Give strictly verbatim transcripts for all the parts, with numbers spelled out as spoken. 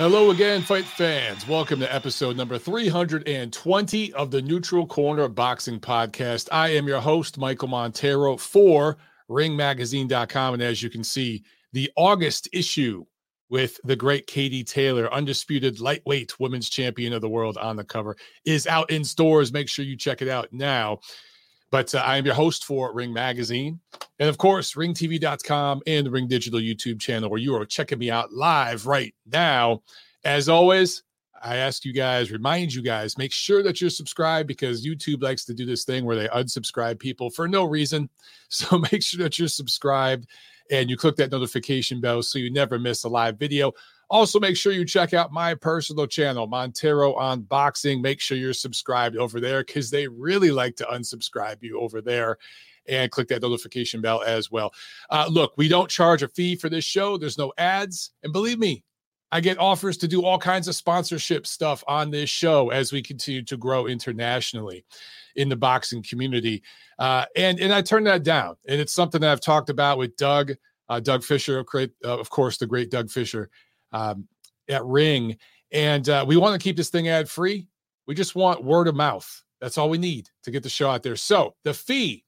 Hello again, fight fans. Welcome to episode number three hundred twenty of the Neutral Corner Boxing Podcast. I am your host, Michael Montero, for ring magazine dot com. And as you can see, the August issue with the great Katie Taylor, undisputed lightweight women's champion of the world on the cover, is out in stores. Make sure you check it out now. But uh, I am your host for Ring Magazine. And, of course, ring t v dot com and the Ring Digital YouTube channel, where you are checking me out live right now. As always, I ask you guys, remind you guys, make sure that you're subscribed, because YouTube likes to do this thing where they unsubscribe people for no reason. So make sure that you're subscribed and you click that notification bell so you never miss a live video. Also, make sure you check out my personal channel, Montero on Boxing. Make sure you're subscribed over there, because they really like to unsubscribe you over there, and click that notification bell as well. Uh, look, we don't charge a fee for this show. There's no ads. And believe me, I get offers to do all kinds of sponsorship stuff on this show as we continue to grow internationally in the boxing community. Uh, and, and I turn that down. And it's something that I've talked about with Doug, uh, Doug Fisher, of course, the great Doug Fisher, um, at Ring. And uh, we want to keep this thing ad-free. We just want word of mouth. That's all we need to get the show out there. So the fee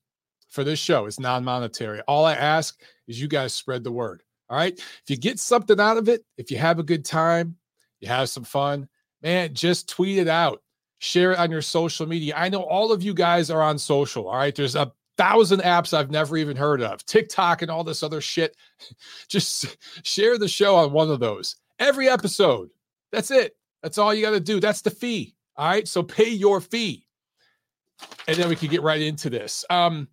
for this show is non-monetary. All I ask is you guys spread the word. All right. If you get something out of it, if you have a good time, you have some fun, man, just tweet it out, share it on your social media. I know all of you guys are on social. All right. There's a thousand apps I've never even heard of, TikTok and all this other shit. Just share the show on one of those every episode. That's it. That's all you got to do. That's the fee. All right. So pay your fee. And then we can get right into this. Um,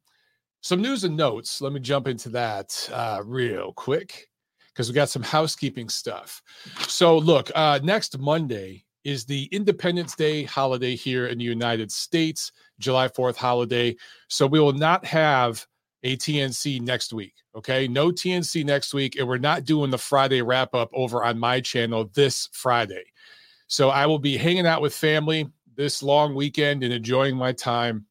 Some news and notes. Let me jump into that uh, real quick, because we got some housekeeping stuff. So look, uh, next Monday is the Independence Day holiday here in the United States, July fourth holiday. So we will not have a T N C next week. Okay. No T N C next week. And we're not doing the Friday wrap up over on my channel this Friday. So I will be hanging out with family this long weekend and enjoying my time.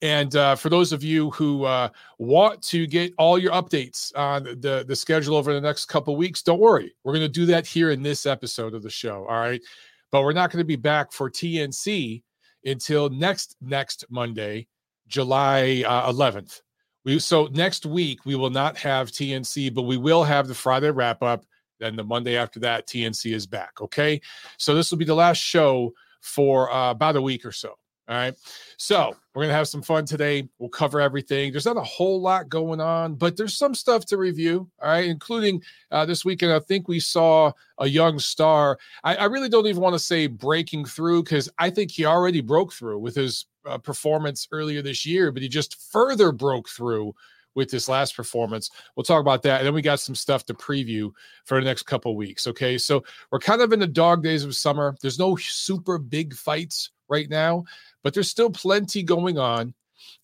And uh, for those of you who uh, want to get all your updates on the, the schedule over the next couple of weeks, don't worry. We're going to do that here in this episode of the show, all right? But we're not going to be back for T N C until next next Monday, July uh, eleventh. We, so next week, we will not have T N C, but we will have the Friday wrap-up. Then the Monday after that, T N C is back, okay? So this will be the last show for uh, about a week or so. All right. So we're going to have some fun today. We'll cover everything. There's not a whole lot going on, but there's some stuff to review. All right. Including uh, this weekend, I think we saw a young star. I, I really don't even want to say breaking through, because I think he already broke through with his uh, performance earlier this year, but he just further broke through with this last performance. We'll talk about that. And then we got some stuff to preview for the next couple of weeks. Okay. So we're kind of in the dog days of summer. There's no super big fights right now, but there's still plenty going on,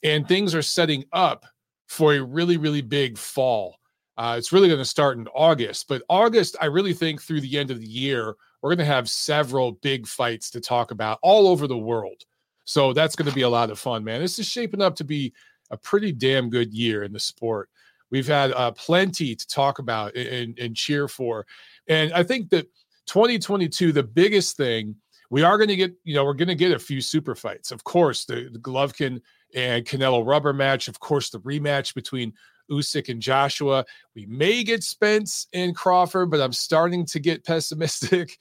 and things are setting up for a really, really big fall. Uh, it's really going to start in August, but August, I really think through the end of the year, we're going to have several big fights to talk about all over the world. So that's going to be a lot of fun, man. This is shaping up to be a pretty damn good year in the sport. We've had uh, plenty to talk about and, and cheer for. And I think that twenty twenty-two, the biggest thing, we are going to get, you know, we're going to get a few super fights. Of course, the, the Golovkin and Canelo rubber match. Of course, the rematch between Usyk and Joshua. We may get Spence and Crawford, but I'm starting to get pessimistic.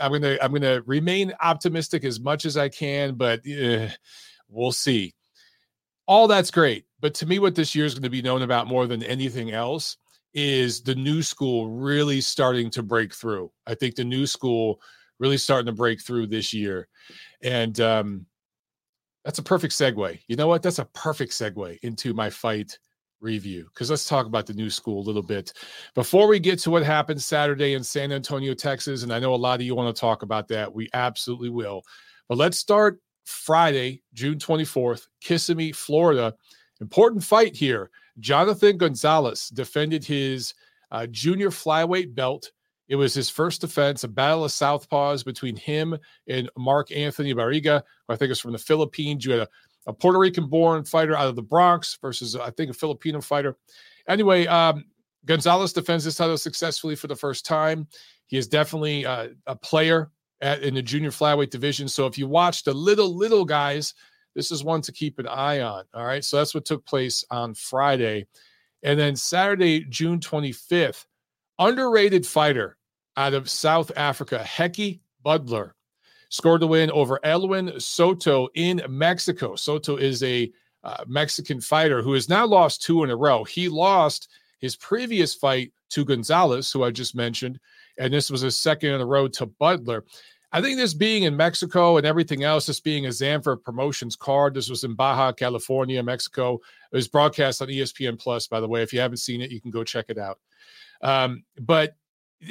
I'm going to, I'm going to remain optimistic as much as I can, but uh, we'll see. All that's great. But to me, what this year is going to be known about more than anything else is the new school really starting to break through. I think the new school really starting to break through this year. And um, that's a perfect segue. You know what? That's a perfect segue into my fight review, because let's talk about the new school a little bit. Before we get to what happened Saturday in San Antonio, Texas, and I know a lot of you want to talk about that. We absolutely will. But let's start Friday, June twenty-fourth, Kissimmee, Florida. Important fight here. Jonathan Gonzalez defended his uh, junior flyweight belt. It was his first defense, a battle of southpaws between him and Mark Anthony Barriga, who I think is from the Philippines. You had a, a Puerto Rican-born fighter out of the Bronx versus, I think, a Filipino fighter. Anyway, um, Gonzalez defends his title successfully for the first time. He is definitely uh, a player at, in the junior flyweight division. So if you watch the little, little guys, this is one to keep an eye on. All right. So that's what took place on Friday. And then Saturday, June twenty-fifth, underrated fighter out of South Africa, Heki Butler, scored the win over Elwin Soto in Mexico. Soto is a uh, Mexican fighter who has now lost two in a row. He lost his previous fight to Gonzalez, who I just mentioned, and this was his second in a row to Butler. I think this being in Mexico and everything else, this being a Zanfer Promotions card, this was in Baja California, Mexico. It was broadcast on E S P N Plus, by the way. If you haven't seen it, you can go check it out. Um, but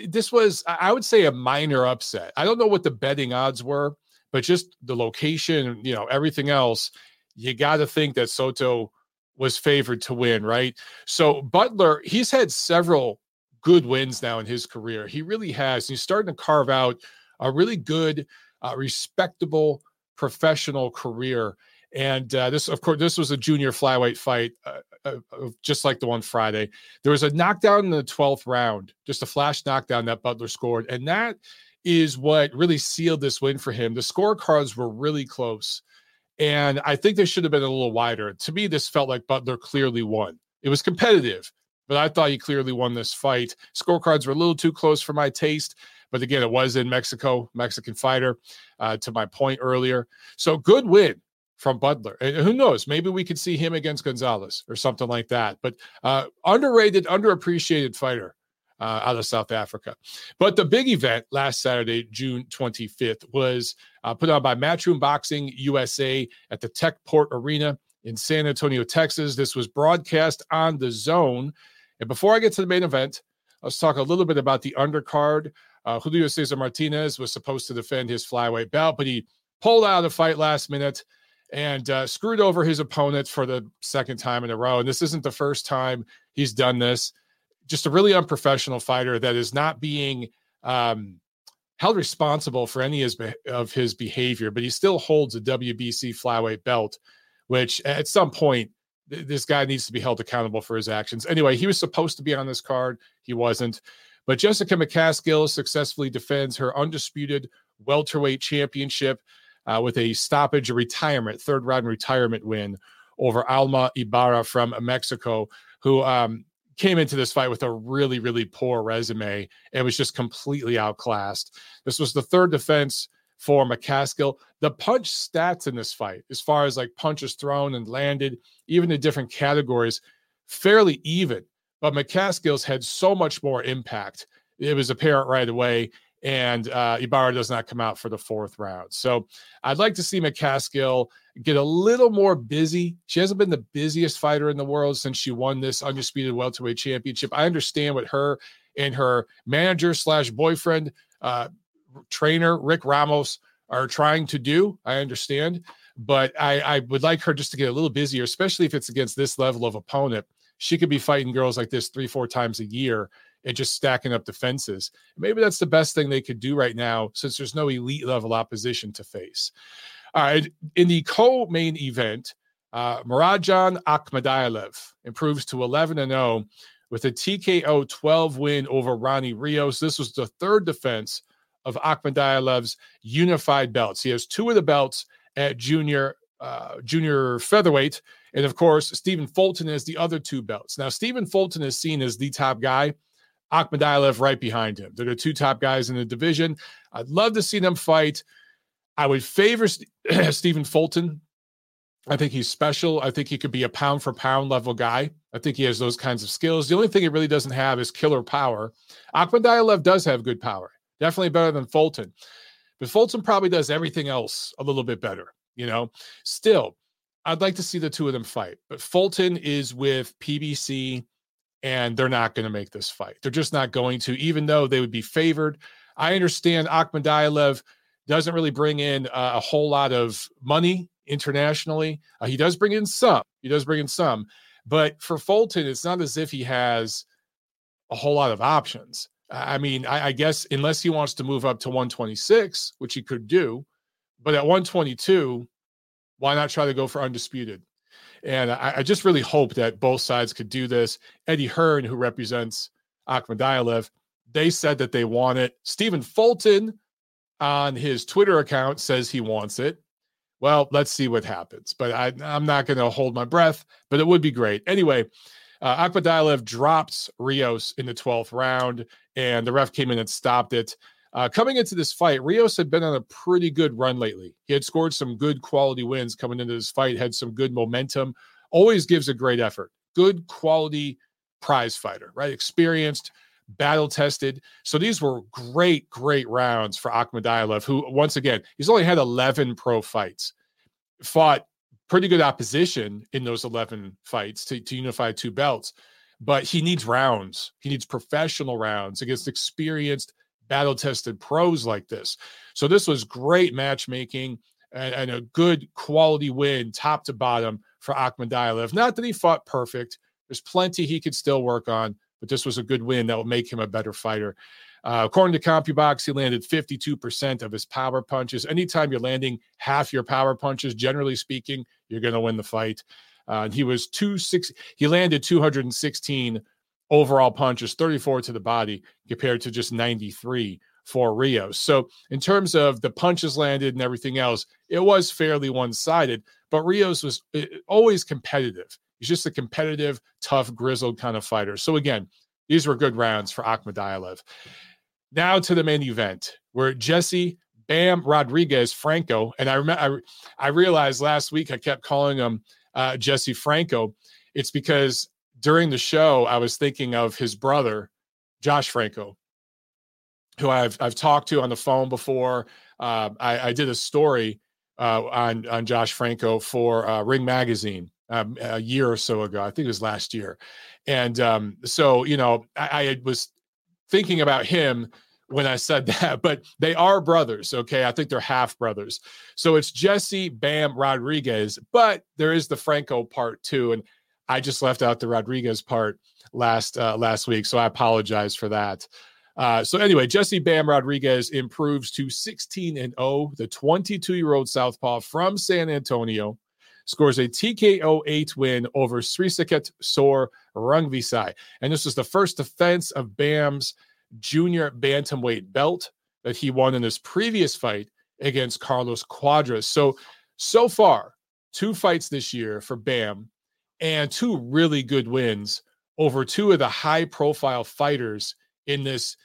this was, I would say, a minor upset. I don't know what the betting odds were, but just the location, you know, everything else, you got to think that Soto was favored to win, right? So Butler, he's had several good wins now in his career. He really has. He's starting to carve out a really good, uh, respectable professional career. And uh, this, of course, this was a junior flyweight fight, uh, uh, just like the one Friday. There was a knockdown in the twelfth round, just a flash knockdown that Butler scored. And that is what really sealed this win for him. The scorecards were really close. And I think they should have been a little wider. To me, this felt like Butler clearly won. It was competitive, but I thought he clearly won this fight. Scorecards were a little too close for my taste. But again, it was in Mexico, Mexican fighter, uh, to my point earlier. So good win from Butler. And who knows, maybe we could see him against Gonzalez or something like that. But uh, underrated, underappreciated fighter uh, out of South Africa. But the big event last Saturday, June twenty-fifth, was uh, put on by Matchroom Boxing U S A at the Techport Arena in San Antonio, Texas. This was broadcast on the Zone. And before I get to the main event, let's talk a little bit about the undercard. Uh, Julio Cesar Martinez was supposed to defend his flyweight belt, but he pulled out of the fight last minute and uh, screwed over his opponent for the second time in a row. And this isn't the first time he's done this. Just a really unprofessional fighter that is not being um, held responsible for any of his behavior, but he still holds a W B C flyweight belt, which at some point, th- this guy needs to be held accountable for his actions. Anyway, he was supposed to be on this card. He wasn't. But Jessica McCaskill successfully defends her undisputed welterweight championship uh, with a stoppage retirement, third round retirement win over Alma Ibarra from Mexico, who um, came into this fight with a really, really poor resume and was just completely outclassed. This was the third defense for McCaskill. The punch stats in this fight, as far as like punches thrown and landed, even in different categories, fairly even. But McCaskill's had so much more impact. It was apparent right away, and uh, Ibarra does not come out for the fourth round. So I'd like to see McCaskill get a little more busy. She hasn't been the busiest fighter in the world since she won this undisputed welterweight championship. I understand what her and her manager slash boyfriend, uh, trainer Rick Ramos, are trying to do. I understand. But I, I would like her just to get a little busier, especially if it's against this level of opponent. She could be fighting girls like this three, four times a year and just stacking up defenses. Maybe that's the best thing they could do right now since there's no elite level opposition to face. All right. In the co-main event, uh, Muradjan Akhmadiyev improves to eleven and oh with a T K O twelve win over Ronnie Rios. This was the third defense of Akhmadiyev's unified belts. He has two of the belts at junior uh, junior featherweight. And, of course, Stephen Fulton has the other two belts. Now, Stephen Fulton is seen as the top guy. Akhmadiyev right behind him. They're the two top guys in the division. I'd love to see them fight. I would favor St- Stephen Fulton. I think he's special. I think he could be a pound-for-pound level guy. I think he has those kinds of skills. The only thing he really doesn't have is killer power. Akhmadiyev does have good power, definitely better than Fulton. But Fulton probably does everything else a little bit better, you know. Still, I'd like to see the two of them fight, but Fulton is with P B C and they're not going to make this fight. They're just not going to, even though they would be favored. I understand Akhmadiyev doesn't really bring in uh, a whole lot of money internationally. Uh, he does bring in some, he does bring in some, but for Fulton, it's not as if he has a whole lot of options. I mean, I, I guess unless he wants to move up to one twenty-six, which he could do, but at one twenty-two, why not try to go for undisputed? And I, I just really hope that both sides could do this. Eddie Hearn, who represents Akhmadialev, they said that they want it. Stephen Fulton on his Twitter account says he wants it. Well, let's see what happens. But I, I'm not going to hold my breath, but it would be great. Anyway, uh, Akhmadialev drops Rios in the twelfth round, and the ref came in and stopped it. Uh, coming into this fight, Rios had been on a pretty good run lately. He had scored some good quality wins coming into this fight, had some good momentum, always gives a great effort. Good quality prize fighter, right? Experienced, battle-tested. So these were great, great rounds for Akhmadialev, who, once again, he's only had eleven pro fights, fought pretty good opposition in those eleven fights to, to unify two belts, but he needs rounds. He needs professional rounds against experienced battle-tested pros like this. So this was great matchmaking and, and a good quality win top to bottom for Akhmadialev. Not that he fought perfect. There's plenty he could still work on, but this was a good win that will make him a better fighter. Uh, according to CompuBox, he landed fifty-two percent of his power punches. Anytime you're landing half your power punches, generally speaking, you're going to win the fight. Uh, he was two sixty. He landed two hundred sixteen overall punches, thirty-four to the body compared to just ninety-three for Rios. So in terms of the punches landed and everything else, it was fairly one-sided, but Rios was always competitive. He's just a competitive, tough, grizzled kind of fighter. So again, these were good rounds for Akhmadialev. Now to the main event, where Jesse Bam Rodriguez Franco, and I remember I, I realized last week I kept calling him uh, Jesse Franco. It's because during the show, I was thinking of his brother, Josh Franco, who I've I've talked to on the phone before. Uh, I, I did a story uh, on, on Josh Franco for uh, Ring Magazine um, a year or so ago. I think it was last year. And um, so, you know, I, I was thinking about him when I said that, but they are brothers, okay? I think they're half brothers. So it's Jesse Bam Rodriguez, but there is the Franco part too. And I just left out the Rodriguez part last uh, last week, so I apologize for that. Uh, so anyway, Jesse Bam Rodriguez improves to sixteen and oh. The twenty-two-year-old southpaw from San Antonio scores a T K O eight win over Srisaket Sor Rungvisai, and this was the first defense of Bam's junior bantamweight belt that he won in his previous fight against Carlos Cuadras. So so far, two fights this year for Bam, and two really good wins over two of the high-profile fighters in this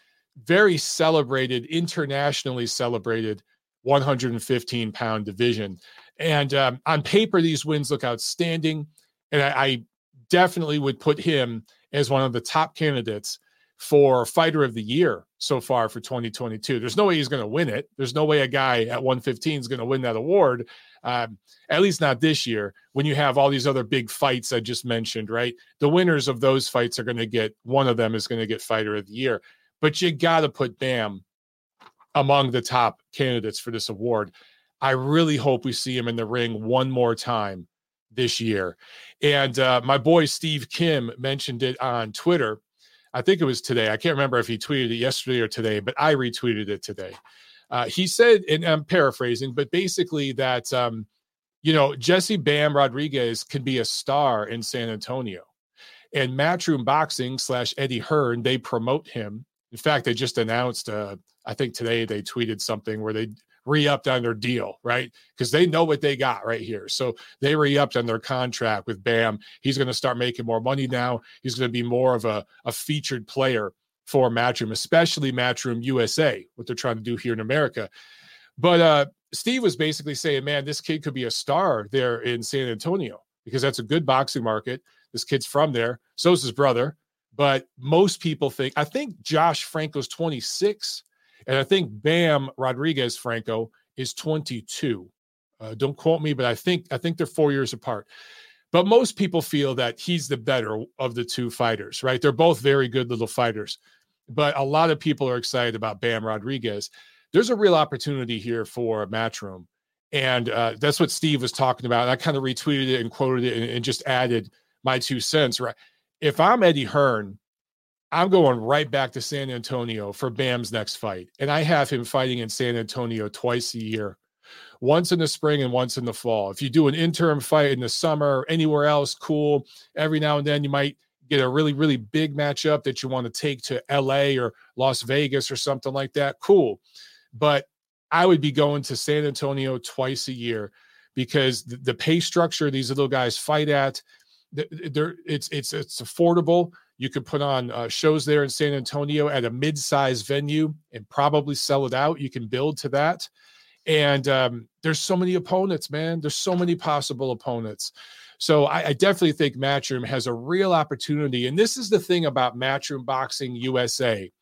very celebrated, internationally celebrated one fifteen-pound division. And um, on paper, these wins look outstanding, and I, I definitely would put him as one of the top candidates for Fighter of the Year so far for twenty twenty-two. There's no way he's going to win it. There's no way a guy at one fifteen is going to win that award, um, at least not this year, when you have all these other big fights I just mentioned, right? The winners of those fights are going to get, one of them is going to get Fighter of the Year. But you got to put Bam among the top candidates for this award. I really hope we see him in the ring one more time this year. And uh, my boy Steve Kim mentioned it on Twitter. I think it was today. I can't remember if he tweeted it yesterday or today, but I retweeted it today. Uh, he said, and I'm paraphrasing, but basically that, um, you know, Jesse Bam Rodriguez can be a star in San Antonio. And Matchroom Boxing slash Eddie Hearn, they promote him. In fact, they just announced, uh, I think today they tweeted something where they re-upped on their deal, right? Because they know what they got right here. So they re-upped on their contract with Bam. He's going to start making more money now. He's going to be more of a, a featured player for Matchroom, especially Matchroom U S A, what they're trying to do here in America. But uh, Steve was basically saying, man, this kid could be a star there in San Antonio because that's a good boxing market. This kid's from there. So is his brother. But most people think, I think Josh Franco's twenty-six. And I think Bam Rodriguez Franco is twenty-two. Uh, don't quote me, but I think I think they're four years apart. But most people feel that he's the better of the two fighters, right? They're both very good little fighters. But a lot of people are excited about Bam Rodriguez. There's a real opportunity here for Matchroom. And uh, that's what Steve was talking about. And I kind of retweeted it and quoted it and, and just added my two cents, right? If I'm Eddie Hearn, I'm going right back to San Antonio for Bam's next fight. And I have him fighting in San Antonio twice a year once in the spring and once in the fall. If you do an interim fight in the summer or anywhere else, cool. Every now and then you might get a really, really big matchup that you want to take to L A or Las Vegas or something like that, cool. But I would be going to San Antonio twice a year because the, the pay structure these little guys fight at, they're, it's it's it's affordable. You could put on uh, shows there in San Antonio at a mid-sized venue and probably sell it out. You can build to that. And um, there's so many opponents, man. There's so many possible opponents. So I, I definitely think Matchroom has a real opportunity. And this is the thing about Matchroom Boxing U S A.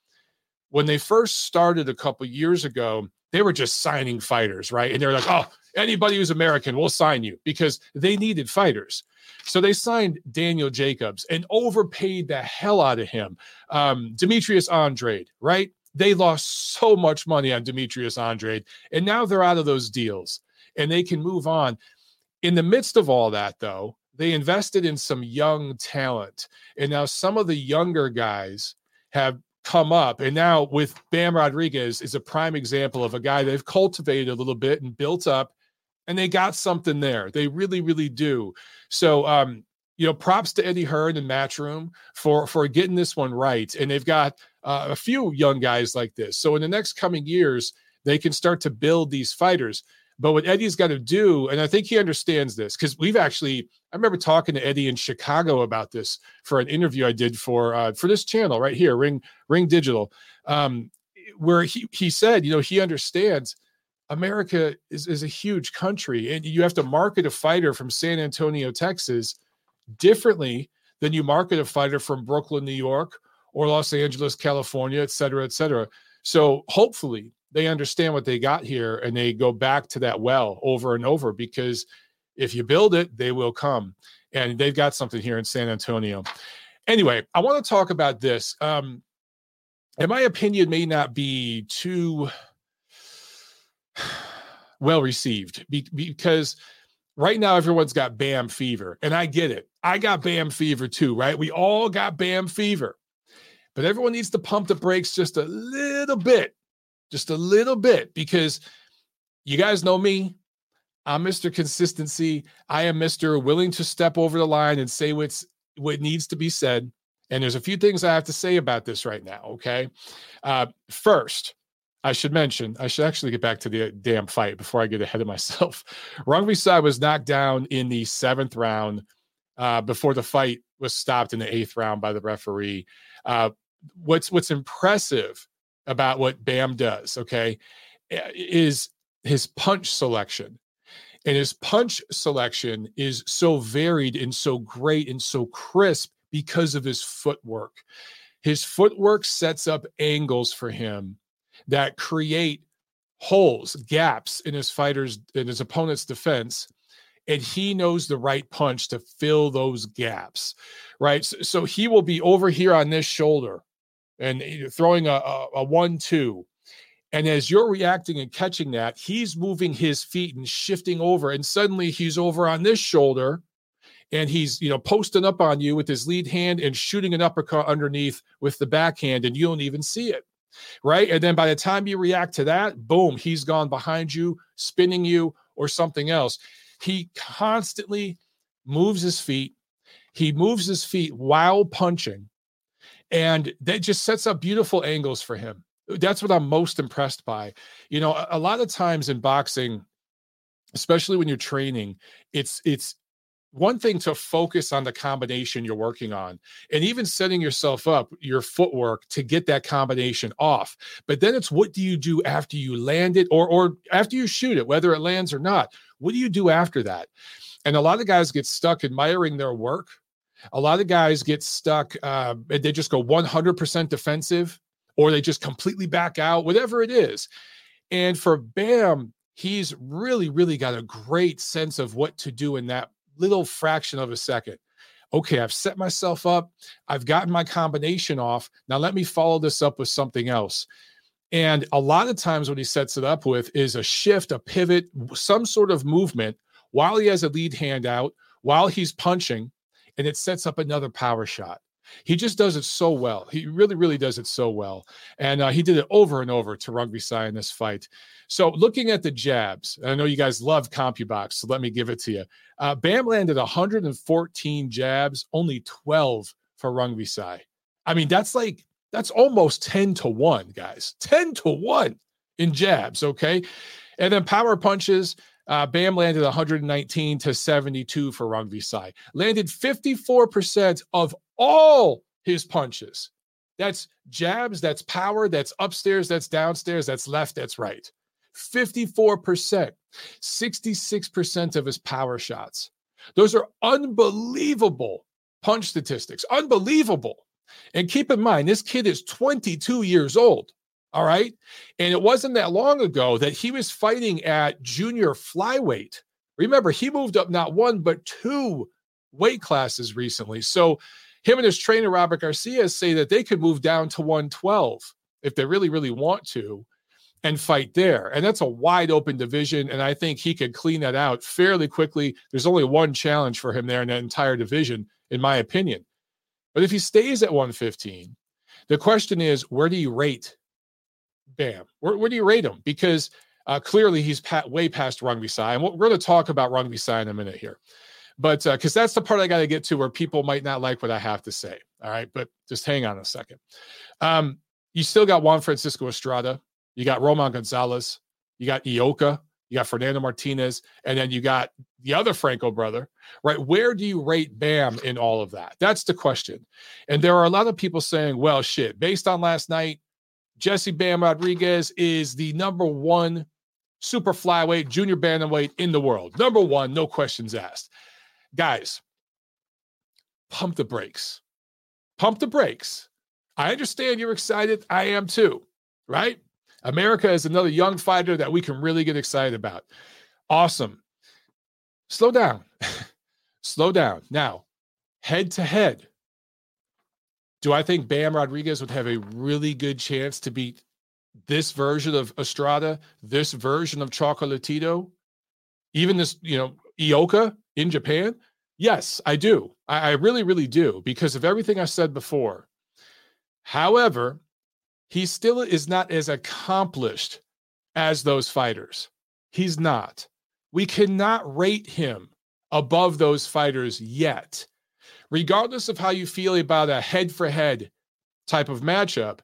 When they first started a couple years ago, they were just signing fighters, right? And they're like, oh, anybody who's American, we'll sign you, because they needed fighters. So they signed Daniel Jacobs and overpaid the hell out of him. Um, Demetrius Andrade, right? They lost so much money on Demetrius Andrade, and now they're out of those deals and they can move on. In the midst of all that, though, they invested in some young talent. And now some of the younger guys have come up, and now with Bam Rodriguez is a prime example of a guy they've cultivated a little bit and built up, and they got something there. They really, really do. So, um, you know, props to Eddie Hearn and Matchroom for, for getting this one right. And they've got uh, a few young guys like this. So in the next coming years, they can start to build these fighters. But what Eddie's got to do, and I think he understands this, because we've actually, I remember talking to Eddie in Chicago about this for an interview I did for uh, for this channel right here, Ring Ring Digital, um, where he, he said, you know, he understands America is, is a huge country, and you have to market a fighter from San Antonio, Texas, differently than you market a fighter from Brooklyn, New York, or Los Angeles, California, et cetera, et cetera. So hopefully they understand what they got here and they go back to that well over and over, because if you build it, they will come, and they've got something here in San Antonio. Anyway, I want to talk about this. Um, in my opinion, may not be too well received be- because right now everyone's got Bam fever, and I get it. I got Bam fever too, right? We all got Bam fever, but everyone needs to pump the brakes just a little bit. Just a little bit, because you guys know me. I'm Mister Consistency. I am Mister Willing to step over the line and say what's what needs to be said. And there's a few things I have to say about this right now, okay? Uh, first, I should mention, I should actually get back to the damn fight before I get ahead of myself. Rungvisai was knocked down in the seventh round uh, before the fight was stopped in the eighth round by the referee. Uh, what's what's impressive about what Bam does, okay, is his punch selection. And his punch selection is so varied and so great and so crisp because of his footwork. His footwork sets up angles for him that create holes, gaps in his fighters, in his opponent's defense, and he knows the right punch to fill those gaps, right? So, so he will be over here on this shoulder, and throwing a, a, a one two. And as you're reacting and catching that, he's moving his feet and shifting over. And suddenly he's over on this shoulder, and he's, you know, posting up on you with his lead hand and shooting an uppercut underneath with the backhand, and you don't even see it, right? And then by the time you react to that, boom, he's gone behind you, spinning you, or something else. He constantly moves his feet. He moves his feet while punching. And that just sets up beautiful angles for him. That's what I'm most impressed by. You know, a, a lot of times in boxing, especially when you're training, it's it's one thing to focus on the combination you're working on, and even setting yourself up, your footwork, to get that combination off. But then it's, what do you do after you land it, or or after you shoot it, whether it lands or not? What do you do after that? And a lot of guys get stuck admiring their work. A lot of guys get stuck uh, and they just go one hundred percent defensive, or they just completely back out, whatever it is. And for Bam, he's really, really got a great sense of what to do in that little fraction of a second. Okay, I've set myself up. I've gotten my combination off. Now let me follow this up with something else. And a lot of times what he sets it up with is a shift, a pivot, some sort of movement while he has a lead hand out, while he's punching, and it sets up another power shot. He just does it so well. He really, really does it so well. And uh, he did it over and over to Rungvisai in this fight. So looking at the jabs, and I know you guys love CompuBox, so let me give it to you. Uh, Bam landed one hundred fourteen jabs, only twelve for Rungvisai. I mean, that's like, that's almost ten to one, guys. ten to one in jabs, okay? And then power punches. Uh, Bam landed one hundred nineteen to seventy-two for Rungvisai. Landed fifty-four percent of all his punches. That's jabs, that's power, that's upstairs, that's downstairs, that's left, that's right. fifty-four percent, sixty-six percent of his power shots. Those are unbelievable punch statistics. Unbelievable. And keep in mind, this kid is twenty-two years old. All right. And it wasn't that long ago that he was fighting at junior flyweight. Remember, he moved up not one, but two weight classes recently. So him and his trainer, Robert Garcia, say that they could move down to one twelve if they really, really want to and fight there. And that's a wide open division. And I think he could clean that out fairly quickly. There's only one challenge for him there in that entire division, in my opinion. But if he stays at one fifteen, the question is, where do you rate Bam? Where, where do you rate him? Because uh, clearly he's pat, way past Rungvisai. And we're going to talk about Rungvisai in a minute here. But because uh, that's the part I got to get to where people might not like what I have to say. All right. But just hang on a second. Um, you still got Juan Francisco Estrada. You got Roman Gonzalez. You got Ioka. You got Fernando Martinez. And then you got the other Franco brother, right? Where do you rate Bam in all of that? That's the question. And there are a lot of people saying, well, shit, based on last night, Jesse Bam Rodriguez is the number one super flyweight, junior bantamweight in the world. Number one, no questions asked. Guys, pump the brakes. Pump the brakes. I understand you're excited. I am too, right? America is another young fighter that we can really get excited about. Awesome. Slow down. Slow down. Now, head to head. Do I think Bam Rodriguez would have a really good chance to beat this version of Estrada, this version of Chocolatito, even this, you know, Ioka in Japan? Yes, I do. I, I really, really do because of everything I said before. However, he still is not as accomplished as those fighters. He's not. We cannot rate him above those fighters yet. Regardless of how you feel about a head-for-head type of matchup,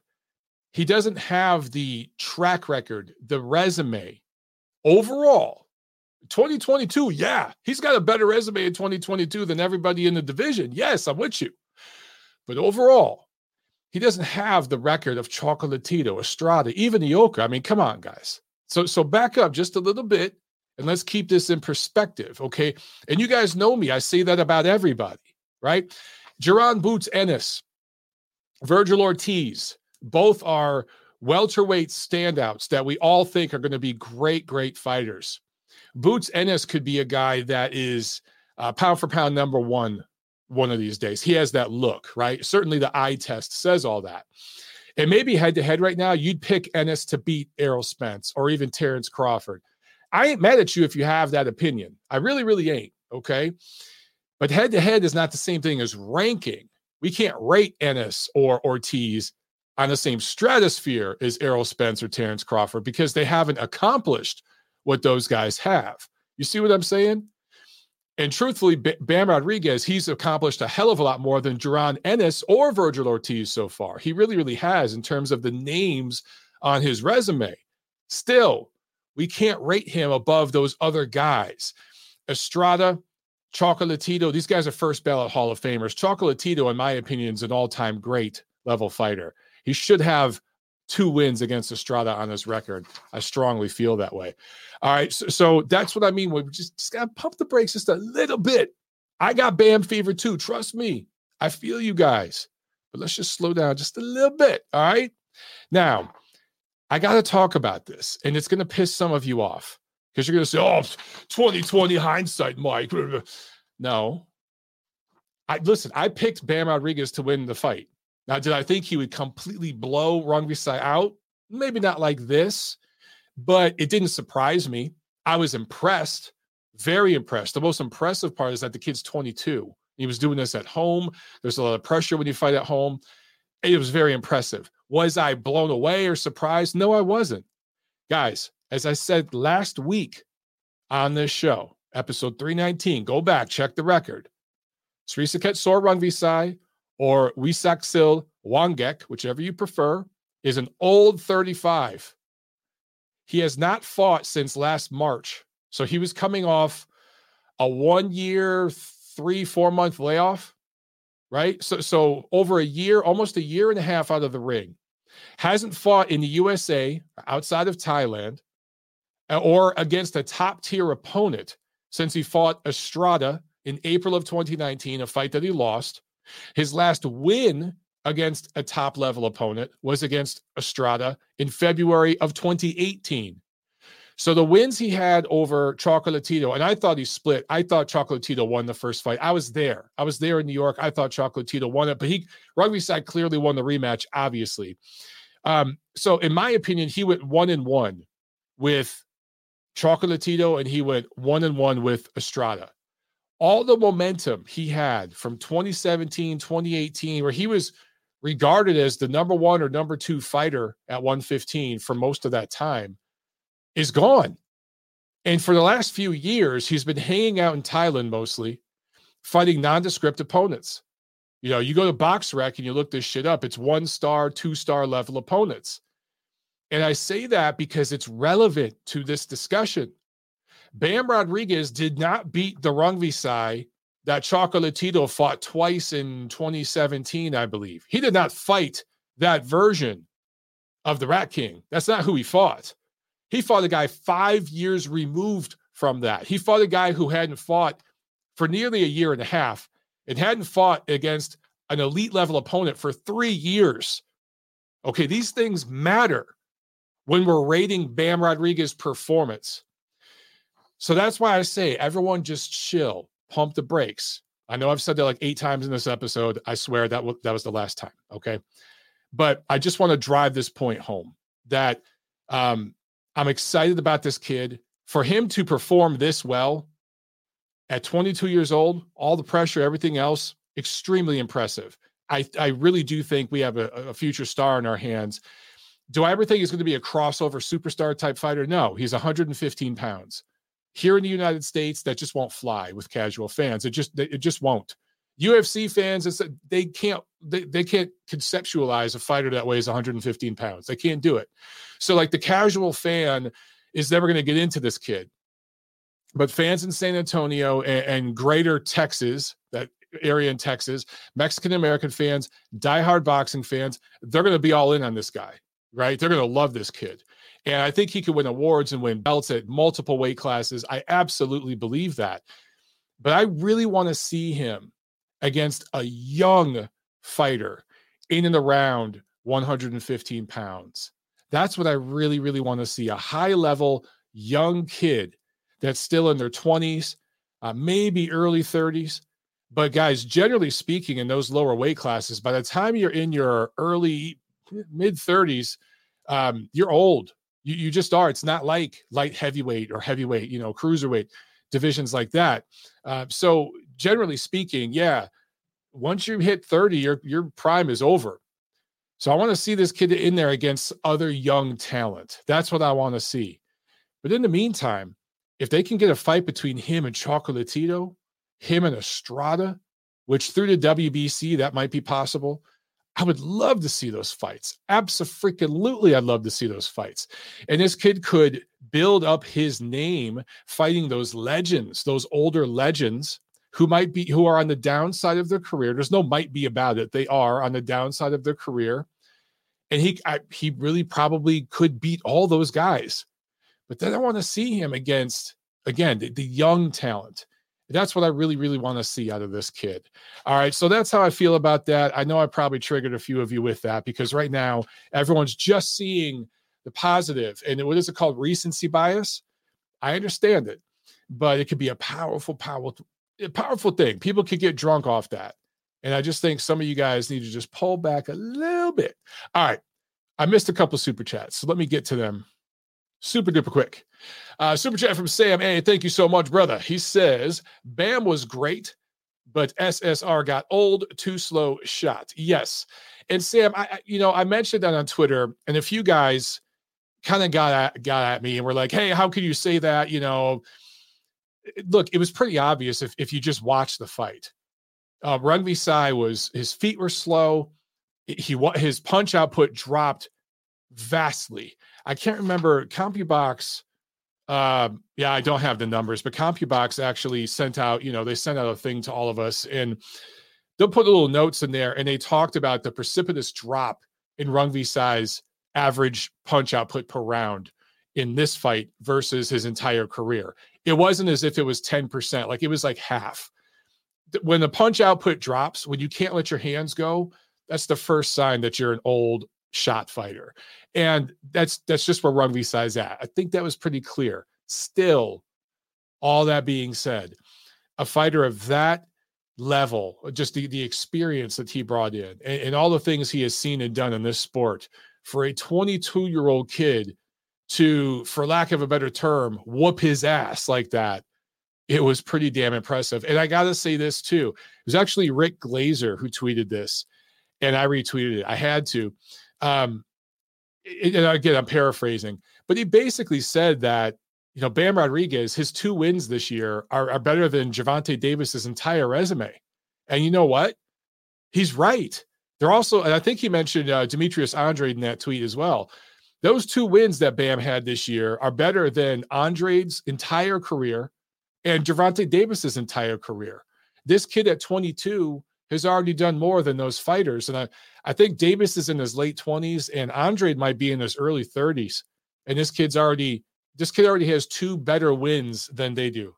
he doesn't have the track record, the resume. Overall, twenty twenty-two, yeah, he's got a better resume in twenty twenty-two than everybody in the division. Yes, I'm with you. But overall, he doesn't have the record of Chocolatito, Estrada, even Ioka. I mean, come on, guys. So, so back up just a little bit, and let's keep this in perspective, okay? And you guys know me. I say that about everybody. Right? Jaron Boots Ennis, Vergil Ortiz, both are welterweight standouts that we all think are going to be great, great fighters. Boots Ennis could be a guy that is uh, pound for pound number one one of these days. He has that look, right? Certainly the eye test says all that. And maybe head to head right now, you'd pick Ennis to beat Errol Spence or even Terrence Crawford. I ain't mad at you if you have that opinion. I really, really ain't. Okay. But head-to-head is not the same thing as ranking. We can't rate Ennis or Ortiz on the same stratosphere as Errol Spence or Terrence Crawford because they haven't accomplished what those guys have. You see what I'm saying? And truthfully, B- Bam Rodriguez, he's accomplished a hell of a lot more than Jaron Ennis or Vergil Ortiz so far. He really, really has in terms of the names on his resume. Still, we can't rate him above those other guys. Estrada, Chocolatito, these guys are first ballot Hall of Famers. Chocolatito, in my opinion, is an all-time great level fighter. He should have two wins against Estrada on his record. I strongly feel that way. All right, so, so that's what I mean. We just, just got to pump the brakes just a little bit. I got Bam fever too. Trust me. I feel you guys. But let's just slow down just a little bit, all right? Now, I got to talk about this, and it's going to piss some of you off. Because you're going to say, oh, twenty twenty hindsight, Mike. No. I Listen, I picked Bam Rodriguez to win the fight. Now, did I think he would completely blow Rungvisai out? Maybe not like this, but it didn't surprise me. I was impressed, very impressed. The most impressive part is that the kid's twenty-two. He was doing this at home. There's a lot of pressure when you fight at home. It was very impressive. Was I blown away or surprised? No, I wasn't. Guys, as I said last week on this show, episode three nineteen, go back, check the record. Srisaket Sor Rungvisai or Wisaksil Wangek, whichever you prefer, is an old thirty-five. He has not fought since last March. So he was coming off a one-year, three, four-month layoff, right? So, so over a year, almost a year and a half out of the ring. Hasn't fought in the U S A, outside of Thailand, or against a top-tier opponent since he fought Estrada in April of twenty nineteen, a fight that he lost. His last win against a top-level opponent was against Estrada in February of twenty eighteen. So the wins he had over Chocolatito, and I thought he split. I thought Chocolatito won the first fight. I was there. I was there in New York. I thought Chocolatito won it, but he Rungvisai clearly won the rematch, obviously. Um, so in my opinion, he went one and one with Chocolatito, and he went one and one with Estrada. All the momentum he had from twenty seventeen, twenty eighteen, where he was regarded as the number one or number two fighter at one fifteen for most of that time, is gone. And for the last few years, he's been hanging out in Thailand mostly, fighting nondescript opponents. You know, you go to BoxRec and you look this shit up, it's one-star, two-star level opponents. And I say that because it's relevant to this discussion. Bam Rodriguez did not beat the Rungvisai that Chocolatito fought twice in twenty seventeen, I believe. He did not fight that version of the Rat King. That's not who he fought. He fought a guy five years removed from that. He fought a guy who hadn't fought for nearly a year and a half and hadn't fought against an elite level opponent for three years. Okay, these things matter when we're rating Bam Rodriguez's performance. So that's why I say everyone just chill, pump the brakes. I know I've said that like eight times in this episode. I swear that w- that was the last time, okay? But I just want to drive this point home that um, – I'm excited about this kid. For him to perform this well at twenty-two years old, all the pressure, everything else, extremely impressive. I, I really do think we have a, a future star in our hands. Do I ever think he's going to be a crossover superstar type fighter? No, he's one hundred fifteen pounds. Here in the United States, that just won't fly with casual fans. It just it just won't. U F C fans, it's, they can't they, they can't conceptualize a fighter that weighs one hundred fifteen pounds. They can't do it. So like the casual fan is never going to get into this kid. But fans in San Antonio and, and greater Texas, that area in Texas, Mexican-American fans, diehard boxing fans, they're going to be all in on this guy, right? They're going to love this kid. And I think he could win awards and win belts at multiple weight classes. I absolutely believe that. But I really want to see him against a young fighter in and around one hundred fifteen pounds. That's what I really, really want to see. A high-level young kid that's still in their twenties, uh, maybe early thirties. But guys, generally speaking, in those lower weight classes, by the time you're in your early, mid-thirties, um, you're old. You, you just are. It's not like light heavyweight or heavyweight, you know, cruiserweight divisions like that. Uh, so generally speaking, yeah, once you hit thirty, your your prime is over. So I want to see this kid in there against other young talent. That's what I want to see. But in the meantime, if they can get a fight between him and Chocolatito, him and Estrada, which through the W B C, that might be possible, I would love to see those fights. Abso-freaking-lutely, I'd love to see those fights. And this kid could build up his name fighting those legends, those older legends, who might be, who are on the downside of their career. There's no might be about it. They are on the downside of their career. And he, I, he really probably could beat all those guys. But then I want to see him against, again, the, the young talent. That's what I really, really want to see out of this kid. All right, so that's how I feel about that. I know I probably triggered a few of you with that because right now everyone's just seeing the positive. And what is it called? Recency bias? I understand it, but it could be a powerful, powerful, A powerful thing. People could get drunk off that. And I just think some of you guys need to just pull back a little bit. All right. I missed a couple of super chats, so let me get to them super duper quick. Uh, super chat from Sam A. Thank you so much, brother. He says, Bam was great. but S S R got old, too slow shot. Yes. And Sam, I, you know, I mentioned that on Twitter, and a few guys kind of got at, got at me and were like, hey, how can you say that? You know, look, it was pretty obvious if, if you just watch the fight. Uh, Rungvisai was, his feet were slow. He, his punch output dropped vastly. I can't remember CompuBox. Uh, yeah, I don't have the numbers, but CompuBox actually sent out, you know, they sent out a thing to all of us, and they'll put little notes in there, and they talked about the precipitous drop in Rungvisai's average punch output per round in this fight versus his entire career. It wasn't as if it was ten percent. Like, it was like half. When the punch output drops, when you can't let your hands go, that's the first sign that you're an old shot fighter. And that's that's just where Rungvisai's at. I think that was pretty clear. Still, all that being said, a fighter of that level, just the, the experience that he brought in and, and all the things he has seen and done in this sport, for a twenty-two-year-old kid to, for lack of a better term, whoop his ass like that, it was pretty damn impressive. And I got to say this too. It was actually Rick Glazer who tweeted this, and I retweeted it. I had to. Um, it, and again, I'm paraphrasing, but he basically said that, you know, Bam Rodriguez, his two wins this year are, are better than Gervonta Davis's entire resume. And you know what? He's right. They're also, and I think he mentioned uh, Demetrius Andrade in that tweet as well. Those two wins that Bam had this year are better than Andrade's entire career and Gervonta Davis's entire career. This kid at twenty-two has already done more than those fighters. And I, I think Davis is in his late twenties and Andrade might be in his early thirties. And this kid's already, this kid already has two better wins than they do.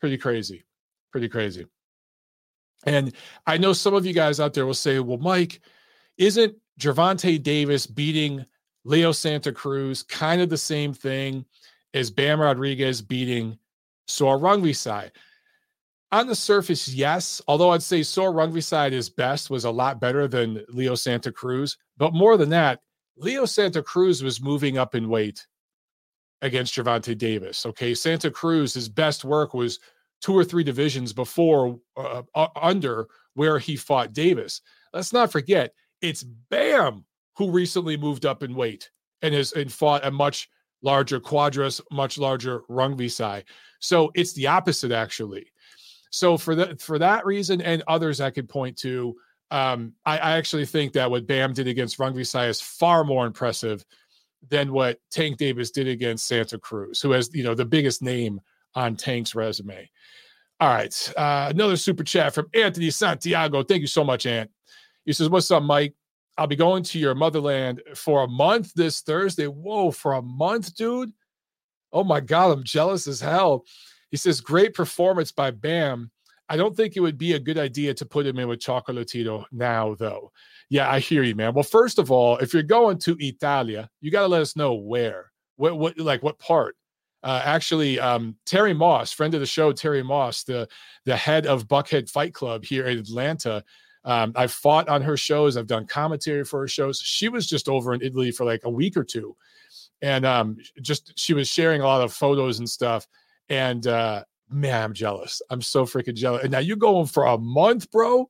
Pretty crazy. Pretty crazy. And I know some of you guys out there will say, well, Mike, isn't Gervonta Davis beating Leo Santa Cruz kind of the same thing as Bam Rodriguez beating Sor Rungvisai? On the surface, yes, although I'd say Sor Rungvisai at his best was a lot better than Leo Santa Cruz. But more than that, Leo Santa Cruz was moving up in weight against Gervonta Davis, okay? Santa Cruz, his best work was two or three divisions before, uh, under where he fought Davis. Let's not forget, it's Bam who recently moved up in weight and has and fought a much larger Cuadras, much larger Rungvisai. So it's the opposite, actually. So for the, for that reason and others I could point to, um, I, I actually think that what Bam did against Rungvisai is far more impressive than what Tank Davis did against Santa Cruz, who has, you know, the biggest name on Tank's resume. All right. Uh, another super chat from Anthony Santiago. Thank you so much, Ant. He says, what's up, Mike? I'll be going to your motherland for a month this Thursday. Whoa, for a month, dude. Oh my God, I'm jealous as hell. He says, great performance by Bam. I don't think it would be a good idea to put him in with Chocolatito now, though. Yeah, I hear you, man. Well, first of all, if you're going to Italia, you got to let us know where, what, what, like what part. Uh, actually, um, Terry Moss, friend of the show, Terry Moss, the, the head of Buckhead Fight Club here in Atlanta. Um, I've fought on her shows. I've done commentary for her shows. She was just over in Italy for like a week or two. And um, just she was sharing a lot of photos and stuff. And uh, man, I'm jealous. I'm so freaking jealous. And now you're going for a month, bro?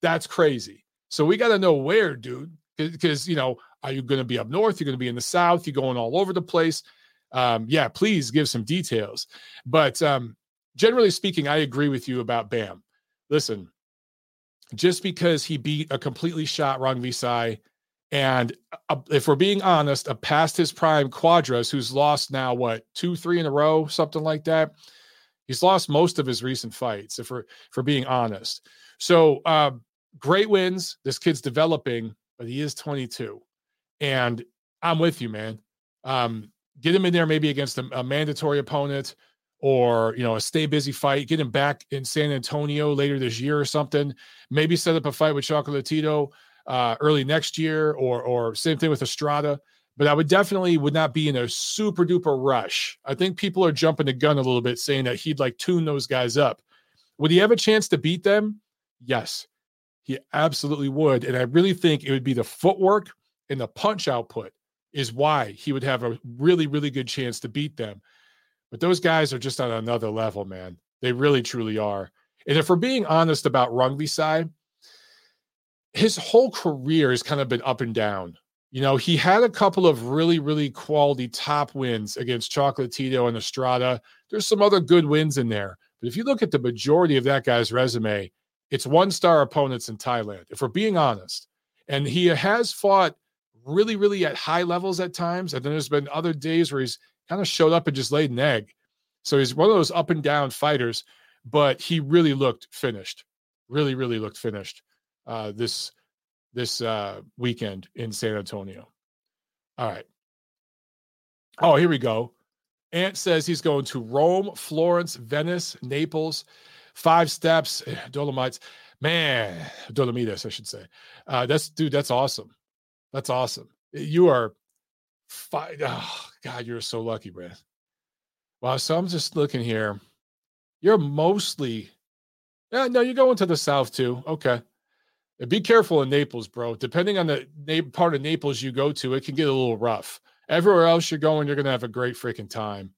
That's crazy. So we got to know where, dude, because, you know, are you going to be up north? You're going to be in the south. You're going all over the place. Um, yeah, please give some details. But um, generally speaking, I agree with you about Bam. Listen, just because he beat a completely shot Rungvisai and a, if we're being honest, a past his prime Cuadras, who's lost now, what, two, three in a row, something like that. He's lost most of his recent fights, if we're, if we're being honest. So uh, great wins. This kid's developing, but he is twenty-two. And I'm with you, man. Um, Get him in there maybe against a, a mandatory opponent or, you know, a stay busy fight. Get him back in San Antonio later this year or something. Maybe set up a fight with Chocolatito uh, early next year or or same thing with Estrada. But I would definitely would not be in a super duper rush. I think people are jumping the gun a little bit saying that he'd like tune those guys up. Would he have a chance to beat them? Yes, he absolutely would. And I really think it would be the footwork and the punch output is why he would have a really, really good chance to beat them. But those guys are just on another level, man. They really, truly are. And if we're being honest about Rungvisai, his whole career has kind of been up and down. You know, he had a couple of really, really quality top wins against Chocolatito and Estrada. There's some other good wins in there. But if you look at the majority of that guy's resume, it's one-star opponents in Thailand, if we're being honest. And he has fought really, really at high levels at times. And then there's been other days where he's kind of showed up and just laid an egg. So he's one of those up and down fighters, but he really looked finished. Really, really looked finished uh, this this uh, weekend in San Antonio. All right. Oh, here we go. Ant says he's going to Rome, Florence, Venice, Naples, Five Steps, Dolomites. Man, Dolomites, I should say. Uh, that's, dude, that's awesome. That's awesome. You are fi- oh, God, you're so lucky, man. Wow, so I'm just looking here. You're mostly, yeah, no, you're going to the south too. Okay. And be careful in Naples, bro. Depending on the na- part of Naples you go to, it can get a little rough. Everywhere else you're going, you're going to have a great freaking time.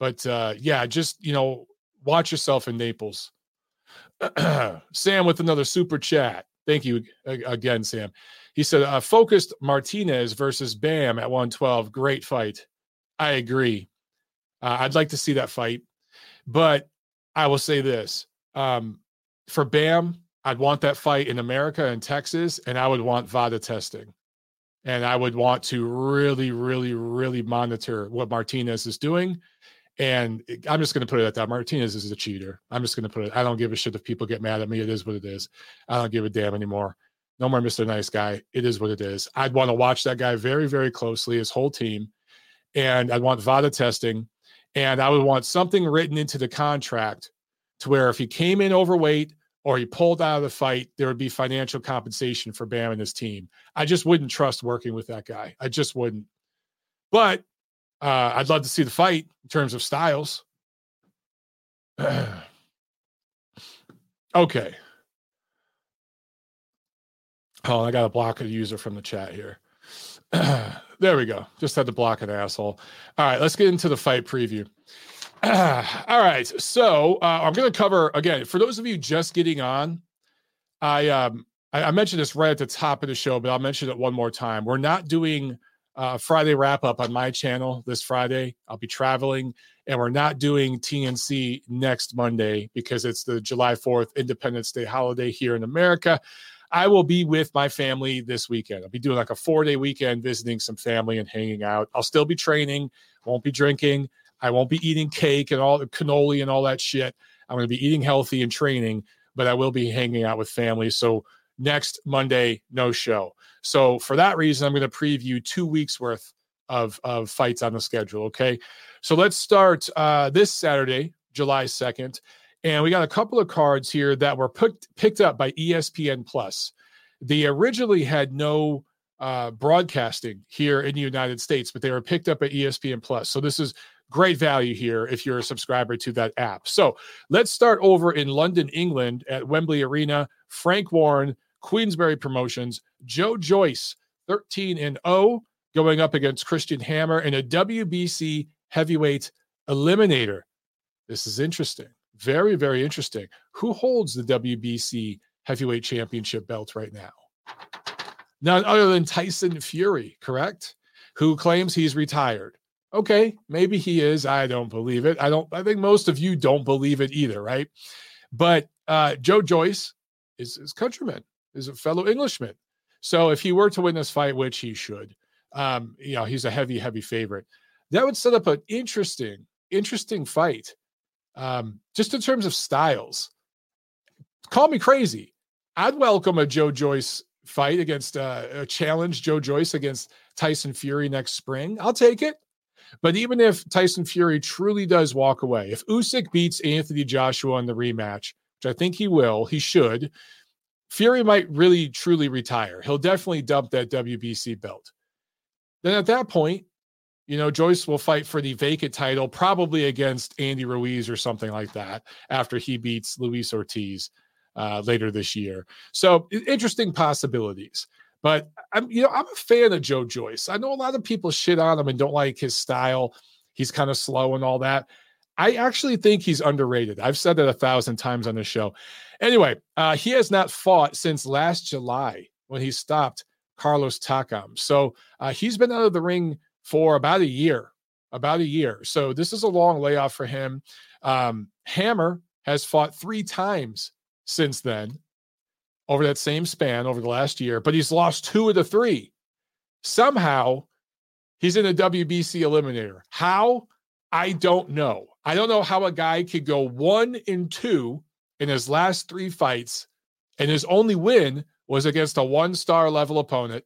But uh, yeah, just, you know, watch yourself in Naples. Sam with another super chat. Thank you again, Sam. He said, uh, focused Martinez versus Bam at one twelve. Great fight. I agree. Uh, I'd like to see that fight. But I will say this. Um, for Bam, I'd want that fight in America and Texas, and I would want V A D A testing. And I would want to really, really, really monitor what Martinez is doing. And I'm just going to put it at that. Martinez is a cheater. I'm just going to put it. I don't give a shit if people get mad at me. It is what it is. I don't give a damn anymore. No more Mister Nice Guy. It is what it is. I'd want to watch that guy very, very closely, his whole team. And I'd want V A D A testing. And I would want something written into the contract to where if he came in overweight or he pulled out of the fight, there would be financial compensation for Bam and his team. I just wouldn't trust working with that guy. I just wouldn't. But uh, I'd love to see the fight in terms of styles. Okay. Oh, I got to block a user from the chat here. There we go. Just had to block an asshole. All right, let's get into the fight preview. All right, so uh, I'm going to cover, again, for those of you just getting on, I, um, I I mentioned this right at the top of the show, but I'll mention it one more time. We're not doing a Friday wrap-up on my channel this Friday. I'll be traveling, and we're not doing T N C next Monday because it's the July fourth Independence Day holiday here in America. I will be with my family this weekend. I'll be doing like a four-day weekend, visiting some family and hanging out. I'll still be training, won't be drinking. I won't be eating cake and all the cannoli and all that shit. I'm going to be eating healthy and training, but I will be hanging out with family. So next Monday, no show. So for that reason, I'm going to preview two weeks worth of, of fights on the schedule, okay? So let's start uh, this Saturday, July second. And we got a couple of cards here that were picked picked up by E S P N Plus. They originally had no uh, broadcasting here in the United States, but they were picked up at E S P N Plus. So this is great value here if you're a subscriber to that app. So let's start over in London, England at Wembley Arena. Frank Warren, Queensberry Promotions, Joe Joyce, thirteen and oh, going up against Christian Hammer in a W B C heavyweight eliminator. This is interesting. Very, very interesting. Who holds the W B C heavyweight championship belt right now? None other than Tyson Fury, correct? Who claims he's retired. Okay, maybe he is. I don't believe it. I don't. I think most of you don't believe it either, right? But uh, Joe Joyce is his countryman, is a fellow Englishman. So if he were to win this fight, which he should, um, you know, he's a heavy, heavy favorite. That would set up an interesting, interesting fight. Um, just in terms of styles, call me crazy. I'd welcome a Joe Joyce fight against uh, a challenge, Joe Joyce against Tyson Fury next spring. I'll take it. But even if Tyson Fury truly does walk away, if Usyk beats Anthony Joshua in the rematch, which I think he will, he should, Fury might really truly retire. He'll definitely dump that W B C belt. Then at that point, you know, Joyce will fight for the vacant title, probably against Andy Ruiz or something like that after he beats Luis Ortiz uh, later this year. So interesting possibilities. But, I'm, you know, I'm a fan of Joe Joyce. I know a lot of people shit on him and don't like his style. He's kind of slow and all that. I actually think he's underrated. I've said that a thousand times on this show. Anyway, uh, he has not fought since last July when he stopped Carlos Takam. So uh, he's been out of the ring for about a year, about a year. So this is a long layoff for him. Um, Hammer has fought three times since then over that same span over the last year, but he's lost two of the three. Somehow he's in a W B C eliminator. How? I don't know. I don't know how a guy could go one and two in his last three fights, and his only win was against a one-star level opponent,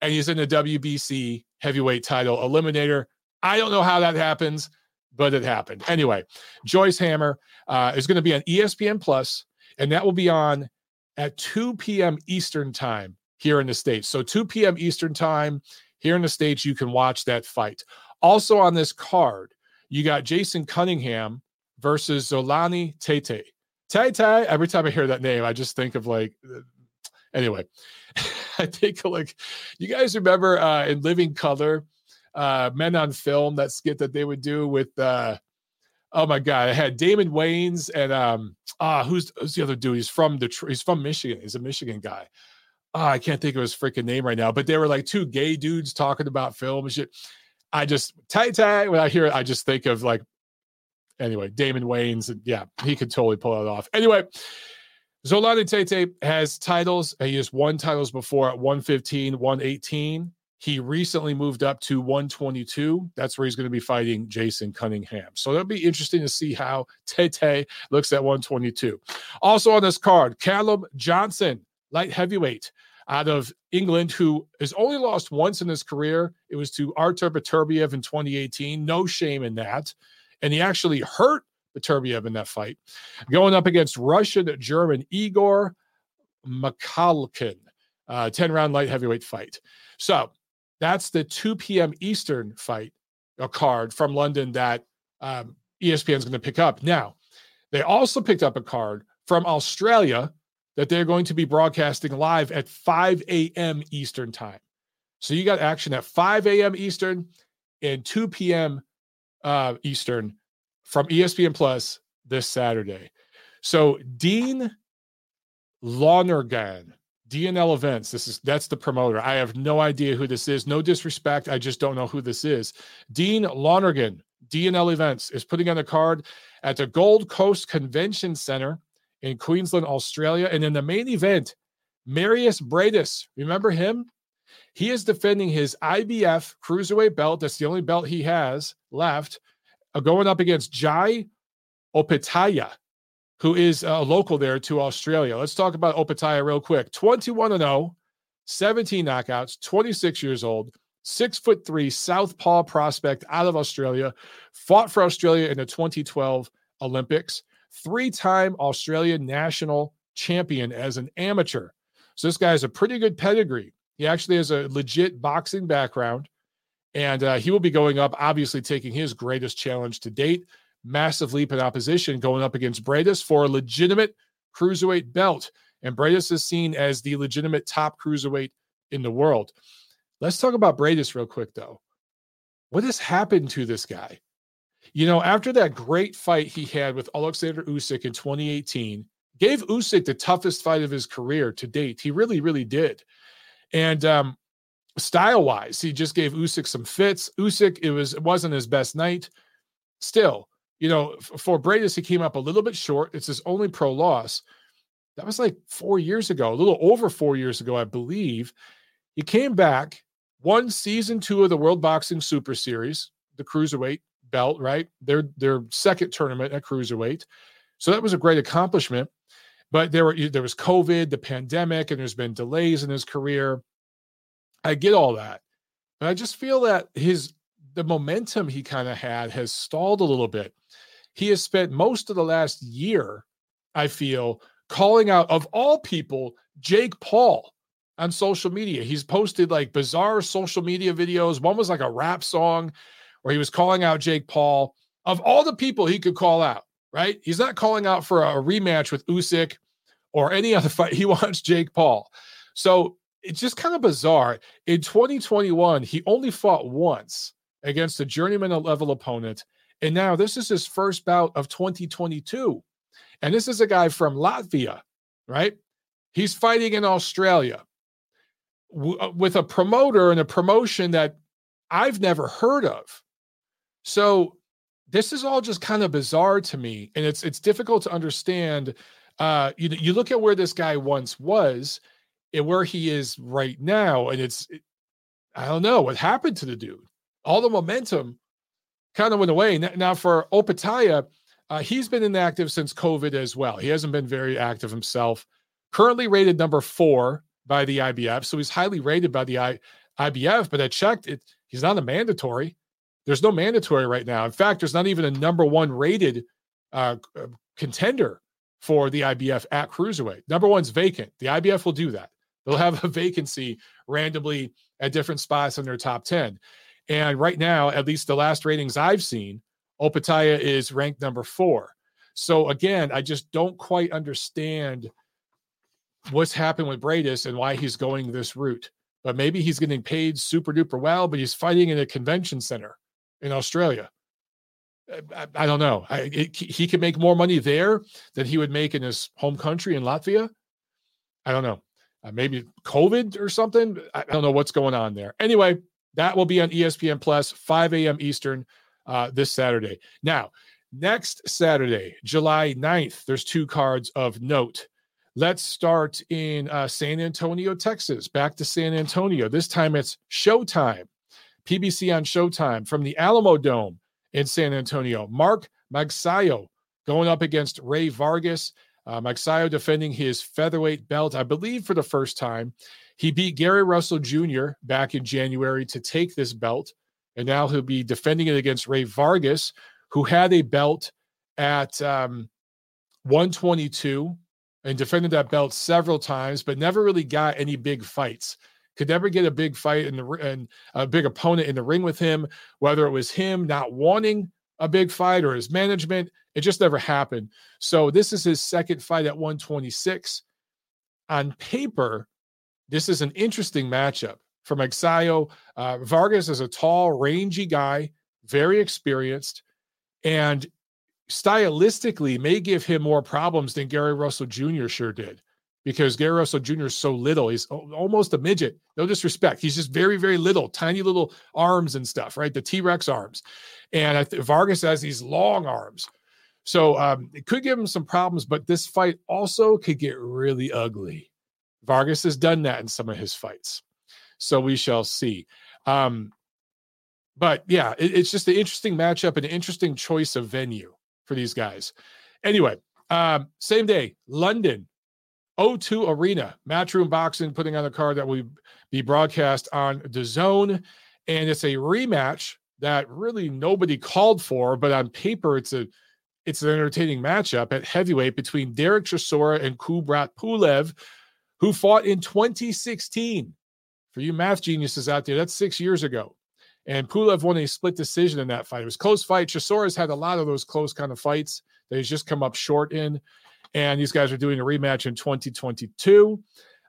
and he's in the W B C heavyweight title eliminator. I don't know how that happens, but it happened. Anyway, Joyce Hammer uh, is going to be on E S P N Plus, and that will be on at two p.m. Eastern time here in the States. So two p.m. Eastern time here in the States, you can watch that fight. Also on this card, you got Jason Cunningham versus Zolani Tete. Tete, every time I hear that name, I just think of like... Anyway, I take a look. You guys remember uh, in Living Color, uh, Men on Film, that skit that they would do with, uh, oh my God, I had Damon Wayans and um, ah, who's, who's the other dude? He's from Detroit. He's from Michigan. He's a Michigan guy. Ah, I can't think of his freaking name right now. But they were like two gay dudes talking about film and shit. I just tight tight when I hear it, I just think of like anyway Damon Wayans, and yeah, he could totally pull it off. Anyway. Zolani Tete has titles. He has won titles before at one fifteen, one eighteen. He recently moved up to one twenty-two. That's where he's going to be fighting Jason Cunningham. So that'll be interesting to see how Tete looks at one twenty-two. Also on this card, Callum Johnson, light heavyweight out of England, who has only lost once in his career. It was to Artur Beterbiev in twenty eighteen. No shame in that. And he actually hurt Beterbiev in that fight, going up against Russian-German Igor Mikhalkin, uh, ten-round light heavyweight fight. So that's the two p.m. Eastern fight, a card from London that um, E S P N is going to pick up. Now, they also picked up a card from Australia that they're going to be broadcasting live at five a.m. Eastern time. So you got action at five a.m. Eastern and two p.m. Uh, Eastern from E S P N Plus this Saturday. So Dean Lonergan, D N L Events, this is that's the promoter. I have no idea who this is. No disrespect, I just don't know who this is. Dean Lonergan, D N L Events, is putting on a card at the Gold Coast Convention Center in Queensland, Australia. And in the main event, Marius Bradis, remember him? He is defending his I B F Cruiserweight belt. That's the only belt he has left, going up against Jai Opitaya, who is a local there to Australia. Let's talk about Opitaya real quick. twenty-one and oh, seventeen knockouts, twenty-six years old, six foot three, southpaw prospect out of Australia, fought for Australia in the twenty twelve Olympics, three-time Australian national champion as an amateur. So this guy has a pretty good pedigree. He actually has a legit boxing background. And uh, he will be going up, obviously taking his greatest challenge to date, massive leap in opposition, going up against Bradis for a legitimate cruiserweight belt. And Bradis is seen as the legitimate top cruiserweight in the world. Let's talk about Bradis real quick, though. What has happened to this guy? You know, after that great fight he had with Oleksandr Usyk in twenty eighteen, gave Usyk the toughest fight of his career to date. He really, really did. And, um, style-wise, he just gave Usyk some fits. Usyk, it was it wasn't his best night. Still, you know, for Bradis, he came up a little bit short. It's his only pro loss. That was like four years ago, a little over four years ago, I believe. He came back, won season two of the World Boxing Super Series, the cruiserweight belt, right? Their their second tournament at cruiserweight. So that was a great accomplishment. But there were there was COVID, the pandemic, and there's been delays in his career. I get all that, but I just feel that his the momentum he kind of had has stalled a little bit. He has spent most of the last year, I feel, calling out, of all people, Jake Paul on social media. He's posted like bizarre social media videos. One was like a rap song where he was calling out Jake Paul. Of all the people he could call out, right? He's not calling out for a rematch with Usyk or any other fight. He wants Jake Paul. So it's just kind of bizarre. In twenty twenty-one, he only fought once against a journeyman level opponent, And now this is his first bout of twenty twenty-two. And this is a guy from Latvia, right? He's fighting in Australia w- with a promoter and a promotion that I've never heard of. So this is all just kind of bizarre to me. And it's it's difficult to understand. Uh, you, you look at where this guy once was and where he is right now. And it's, it, I don't know what happened to the dude. All the momentum kind of went away. Now for Opataya, uh, he's been inactive since COVID as well. He hasn't been very active himself. Currently rated number four by the I B F. So he's highly rated by the I, IBF, but I checked it. He's not a mandatory. There's no mandatory right now. In fact, there's not even a number one rated uh, contender for the I B F at Cruiserweight. Number one's vacant. The I B F will do that. They'll have a vacancy randomly at different spots in their top ten. And right now, at least the last ratings I've seen, Opataya is ranked number four. So again, I just don't quite understand what's happened with Bradis and why he's going this route. But maybe he's getting paid super duper well, but he's fighting in a convention center in Australia. I, I don't know. I, it, he could make more money there than he would make in his home country in Latvia. I don't know. Uh, maybe COVID or something. I, I don't know what's going on there. Anyway, that will be on E S P N Plus, five a.m. Eastern uh, this Saturday. Now, next Saturday, July ninth, there's two cards of note. Let's start in uh, San Antonio, Texas. Back to San Antonio. This time it's Showtime. P B C on Showtime from the Alamo Dome in San Antonio. Mark Magsayo going up against Ray Vargas. Uh, Magsayo defending his featherweight belt, I believe, for the first time. He beat Gary Russell Junior back in January to take this belt, and now he'll be defending it against Ray Vargas, who had a belt at um, one twenty-two. And defended that belt several times, but never really got any big fights. Could never get a big fight in the, and a big opponent in the ring with him, whether it was him not wanting a big fight or his management. It just never happened. So this is his second fight at one twenty-six. On paper, this is an interesting matchup for Magsayo. Uh, Vargas is a tall, rangy guy, very experienced, and stylistically may give him more problems than Gary Russell Junior sure did, because Gary Russell Junior is so little. He's almost a midget. No disrespect. He's just very, very little, tiny little arms and stuff, right? The T-Rex arms. And I th- Vargas has these long arms. So um, it could give him some problems, but this fight also could get really ugly. Vargas has done that in some of his fights. So we shall see. Um, but yeah, it, it's just an interesting matchup, an interesting choice of venue for these guys. Anyway, um, same day, London, O two Arena, Matchroom Boxing putting on a card that will be broadcast on D A Z N. And it's a rematch that really nobody called for, but on paper, it's a it's an entertaining matchup at heavyweight between Derek Chisora and Kubrat Pulev, who fought in twenty sixteen. For you math geniuses out there, that's six years ago. And Pulev won a split decision in that fight. It was a close fight. Chisora's had a lot of those close kind of fights that he's just come up short in. And these guys are doing a rematch in twenty twenty-two.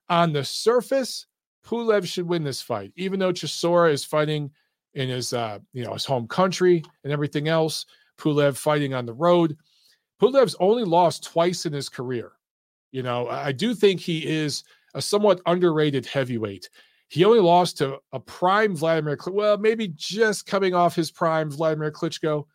On the surface, Pulev should win this fight, even though Chisora is fighting in his, uh, you know, his home country and everything else. Pulev fighting on the road. Pulev's only lost twice in his career. You know, I do think he is a somewhat underrated heavyweight. He only lost to a prime Vladimir Klitschko, well, maybe just coming off his prime Vladimir Klitschko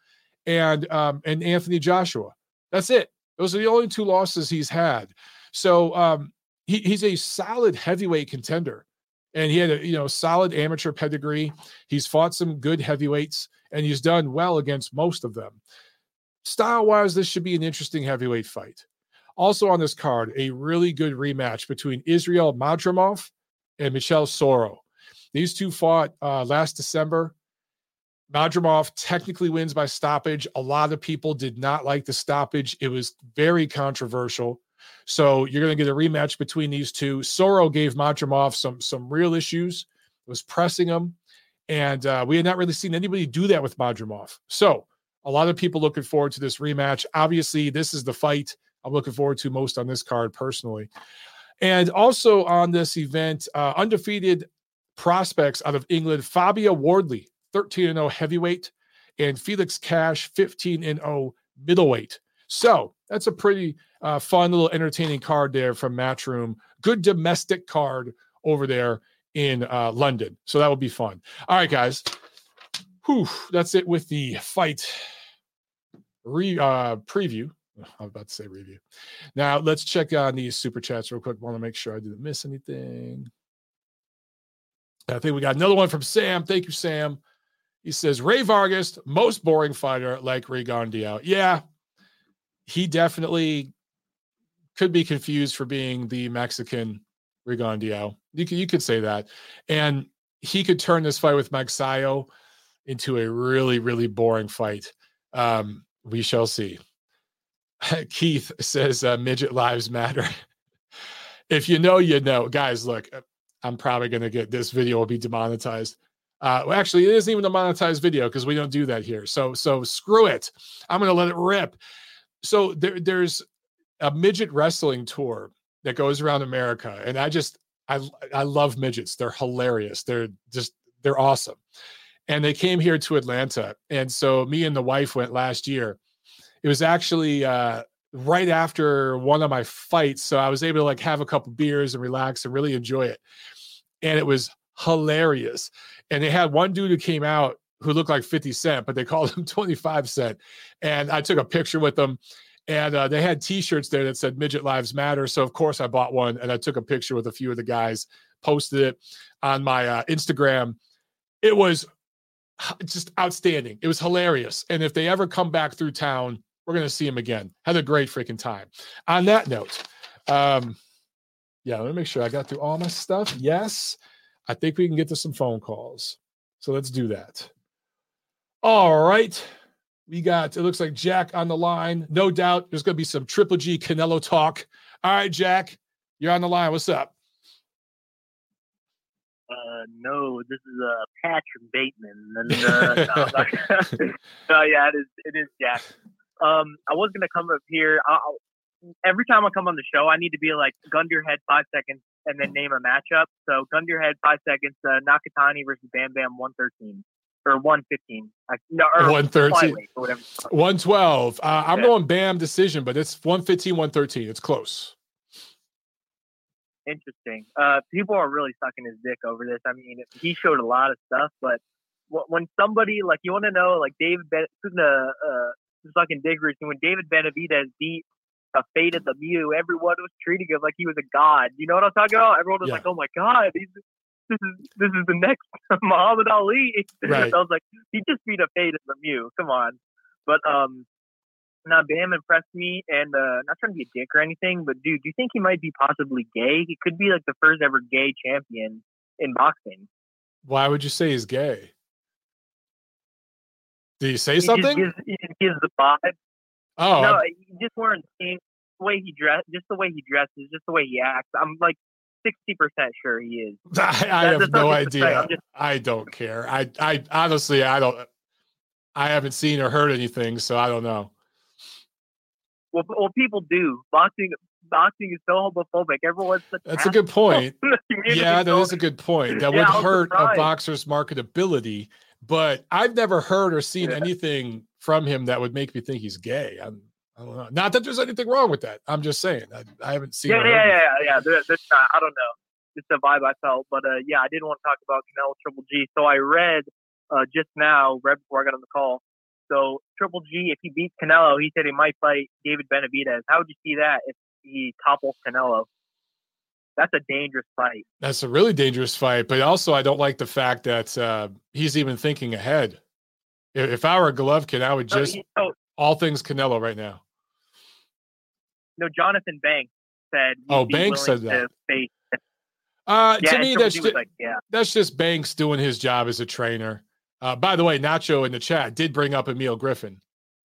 and um, and Anthony Joshua. That's it. Those are the only two losses he's had. So um, he, he's a solid heavyweight contender, and he had a you know solid amateur pedigree. He's fought some good heavyweights, and he's done well against most of them. Style-wise, this should be an interesting heavyweight fight. Also on this card, a really good rematch between Israel Madrimov and Michel Soro. These two fought uh, last December. Madrimov technically wins by stoppage. A lot of people did not like the stoppage. It was very controversial. So you're going to get a rematch between these two. Soro gave Madrimov some, some real issues. It was pressing him. And uh, we had not really seen anybody do that with Madrimov. So a lot of people looking forward to this rematch. Obviously, this is the fight I'm looking forward to most on this card personally. And also on this event, uh, undefeated prospects out of England, Fabia Wardley, thirteen and oh heavyweight, and Felix Cash fifteen and oh middleweight. So that's a pretty uh, fun little entertaining card there from Matchroom. Good domestic card over there in uh, London. So that will be fun. All right, guys. Whew, that's it with the fight re, uh, preview. I was about to say review. Now let's check on these super chats real quick. Want to make sure I didn't miss anything. I think we got another one from Sam. Thank you, Sam. He says, Ray Vargas, most boring fighter like Ray Gondiao. Yeah, he definitely could be confused for being the Mexican Ray Gondiao. You could, you could say that. And he could turn this fight with Magsayo into a really, really boring fight. Um, we shall see. Keith says, uh, midget lives matter. If you know, you know. Guys, look, I'm probably going to get this video will be demonetized. Uh, well, actually, it isn't even a monetized video because we don't do that here. So, so screw it. I'm going to let it rip. So there, there's a midget wrestling tour that goes around America. And I just, I, I love midgets. They're hilarious. They're just, they're awesome. And they came here to Atlanta. And so me and the wife went last year. It was actually uh, right after one of my fights. So I was able to like have a couple beers and relax and really enjoy it. And it was hilarious. And they had one dude who came out who looked like fifty cent, but they called him twenty-five cent. And I took a picture with them, and uh, they had t-shirts there that said midget lives matter. So of course I bought one, and I took a picture with a few of the guys, posted it on my uh, Instagram. It was just outstanding. It was hilarious. And if they ever come back through town, we're going to see them again. Had a great freaking time. On that note, um, yeah, let me make sure I got through all my stuff. Yes. I think we can get to some phone calls. So let's do that. All right. We got, it looks like Jack on the line. No doubt there's going to be some Triple G Canelo talk. All right, Jack, you're on the line. What's up? Uh, no, this is uh, Patrick Bateman. And, uh, no, no, yeah, it is, it is Jack. Um, I was going to come up here. I'll, every time I come on the show, I need to be like, gun to your head, five seconds. And then name a matchup. So gun to your head, five seconds. Uh, Nakatani versus Bam Bam, one thirteen or one fifteen. No, one thirteen. One twelve. Uh, I'm yeah. going Bam decision, but it's one fifteen, one thirteen. It's close. Interesting. Uh, people are really sucking his dick over this. I mean, he showed a lot of stuff, but when somebody like you want to know, like David, ben- the uh, fucking diggers, and when David Benavidez beat a fade at the Mew, everyone was treating him like he was a god. You know what I'm talking about? Everyone was yeah. like, oh my God, he's, this is this is the next Muhammad Ali. Right. I was like, he just beat a fade at the Mew. Come on. But um, now Bam impressed me, and uh, not trying to be a dick or anything, but dude, do you think he might be possibly gay? He could be like the first ever gay champion in boxing. Why would you say he's gay? Did he say he something? Just gives, he just gives the vibe. Oh, no! I'm... Just weren't the way he dressed, just the way he dresses, just the way he acts. I'm like sixty percent sure he is. I, I have no idea. Just... I don't care. I, I honestly, I don't. I haven't seen or heard anything, so I don't know. Well, well, people do. Boxing, boxing is so homophobic. Everyone's such that's a good point. Yeah, that is a good point. That yeah, would I'm hurt surprised. a boxer's marketability. But I've never heard or seen yeah. anything from him that would make me think he's gay. I'm, I don't know. Not that there's anything wrong with that. I'm just saying. I, I haven't seen. Yeah, yeah, yeah, yeah, yeah. There, there's not, I don't know. It's a vibe I felt. But uh, yeah, I didn't want to talk about Canelo Triple G. So I read uh, just now, right before I got on the call. So Triple G, if he beats Canelo, he said he might fight David Benavidez. How would you see that if he topples Canelo? That's a dangerous fight. That's a really dangerous fight. But also, I don't like the fact that uh, he's even thinking ahead. If, if I were Golovkin, I would just, no, you know, all things Canelo right now. No, Jonathan Banks said. Oh, Banks said that. To uh, yeah, to me, that's just, like, yeah. that's just Banks doing his job as a trainer. Uh, by the way, Nacho in the chat did bring up Emile Griffin.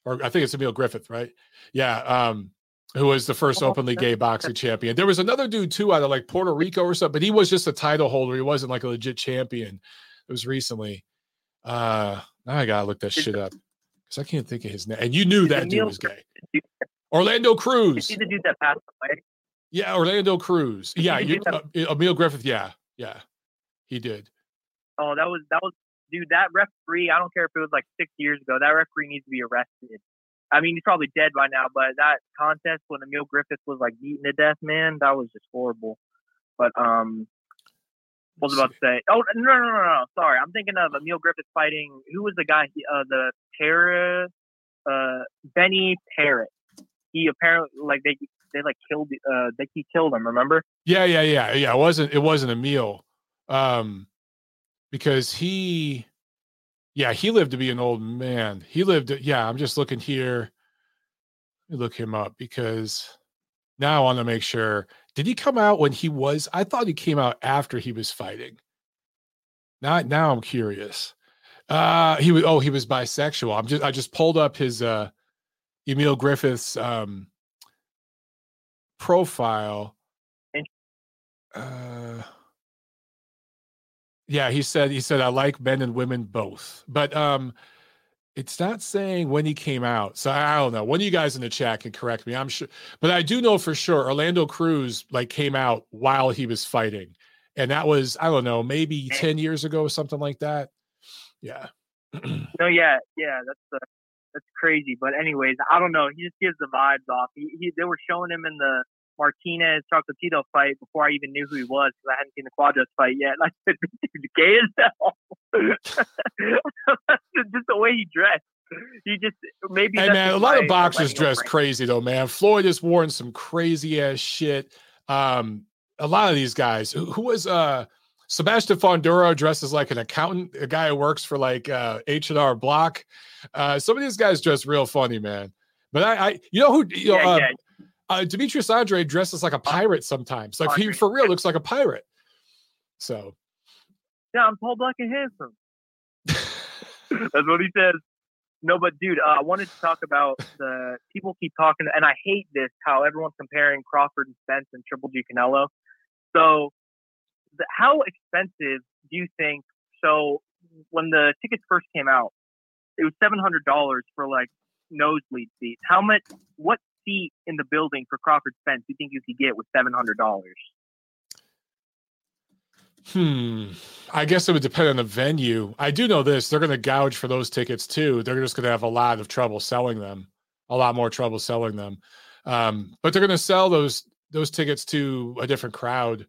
Or I think it's Emile Griffith, right? Yeah. Um, who was the first openly gay boxing champion. There was another dude too out of like Puerto Rico or something, but he was just a title holder. He wasn't like a legit champion. It was recently. Uh, now I gotta look that shit up because I can't think of his name. And you knew that dude was gay. Orlando Cruz. He's the dude that passed away. Yeah, Orlando Cruz. Yeah, you, uh, Emile Griffith. Yeah, yeah, he did. Oh, that was that was dude, that referee, I don't care if it was like six years ago, that referee needs to be arrested. I mean, he's probably dead by now, but that contest when Emil Griffith was like beaten to death, man, that was just horrible. But, um, what was I about to say? Oh, no, no, no, no, sorry. I'm thinking of Emil Griffith fighting, who was the guy, uh, the Tara, uh, Benny Parrott. He apparently, like, they, they like killed, uh, they, he killed him, remember? Yeah, yeah, yeah, yeah. It wasn't, it wasn't Emil. Um, because he, yeah, he lived to be an old man. He lived, yeah, I'm just looking here. Let me look him up because now I want to make sure. Did he come out when he was, I thought he came out after he was fighting. Not now I'm curious. Uh, he was, oh, he was bisexual. I'm just, I just pulled up his, uh, Emil Griffith's, um, profile. Uh, Yeah, he said, he said, I like men and women both, but um, it's not saying when he came out. So I don't know. One of you guys in the chat can correct me. I'm sure, but I do know for sure Orlando Cruz like came out while he was fighting. And that was, I don't know, maybe ten years ago or something like that. Yeah. No, yeah. Yeah. That's uh, that's crazy. But anyways, I don't know. He just gives the vibes off. He, he, they were showing him in the Martinez Chocolatito fight before I even knew who he was because I hadn't seen the Cuadras fight yet. And I said, dude, gay as hell. Just the way he dressed. He just, maybe. Hey, man, a lot of boxers dress crazy, though, man. Floyd has worn some crazy ass shit. Um, a lot of these guys. Who, who was uh, Sebastian Fonduro dresses like an accountant, a guy who works for like uh, H and R Block. Uh, some of these guys dress real funny, man. But I, I you know who, you know, yeah, um, yeah. Uh, Demetrius Andrade dresses like a pirate sometimes. Like he for real looks like a pirate. So. Yeah, I'm tall, black, and handsome. That's what he says. No, but dude, uh, I wanted to talk about the people keep talking, and I hate this, how everyone's comparing Crawford and Spence and Triple G Canelo. So the, how expensive do you think? So when the tickets first came out, it was seven hundred dollars for like nosebleed seats. How much, what seat in the building for Crawford Spence you think you could get with seven hundred dollars? Hmm. I guess it would depend on the venue. I do know this. They're going to gouge for those tickets too. They're just going to have a lot of trouble selling them, a lot more trouble selling them. Um, but they're going to sell those, those tickets to a different crowd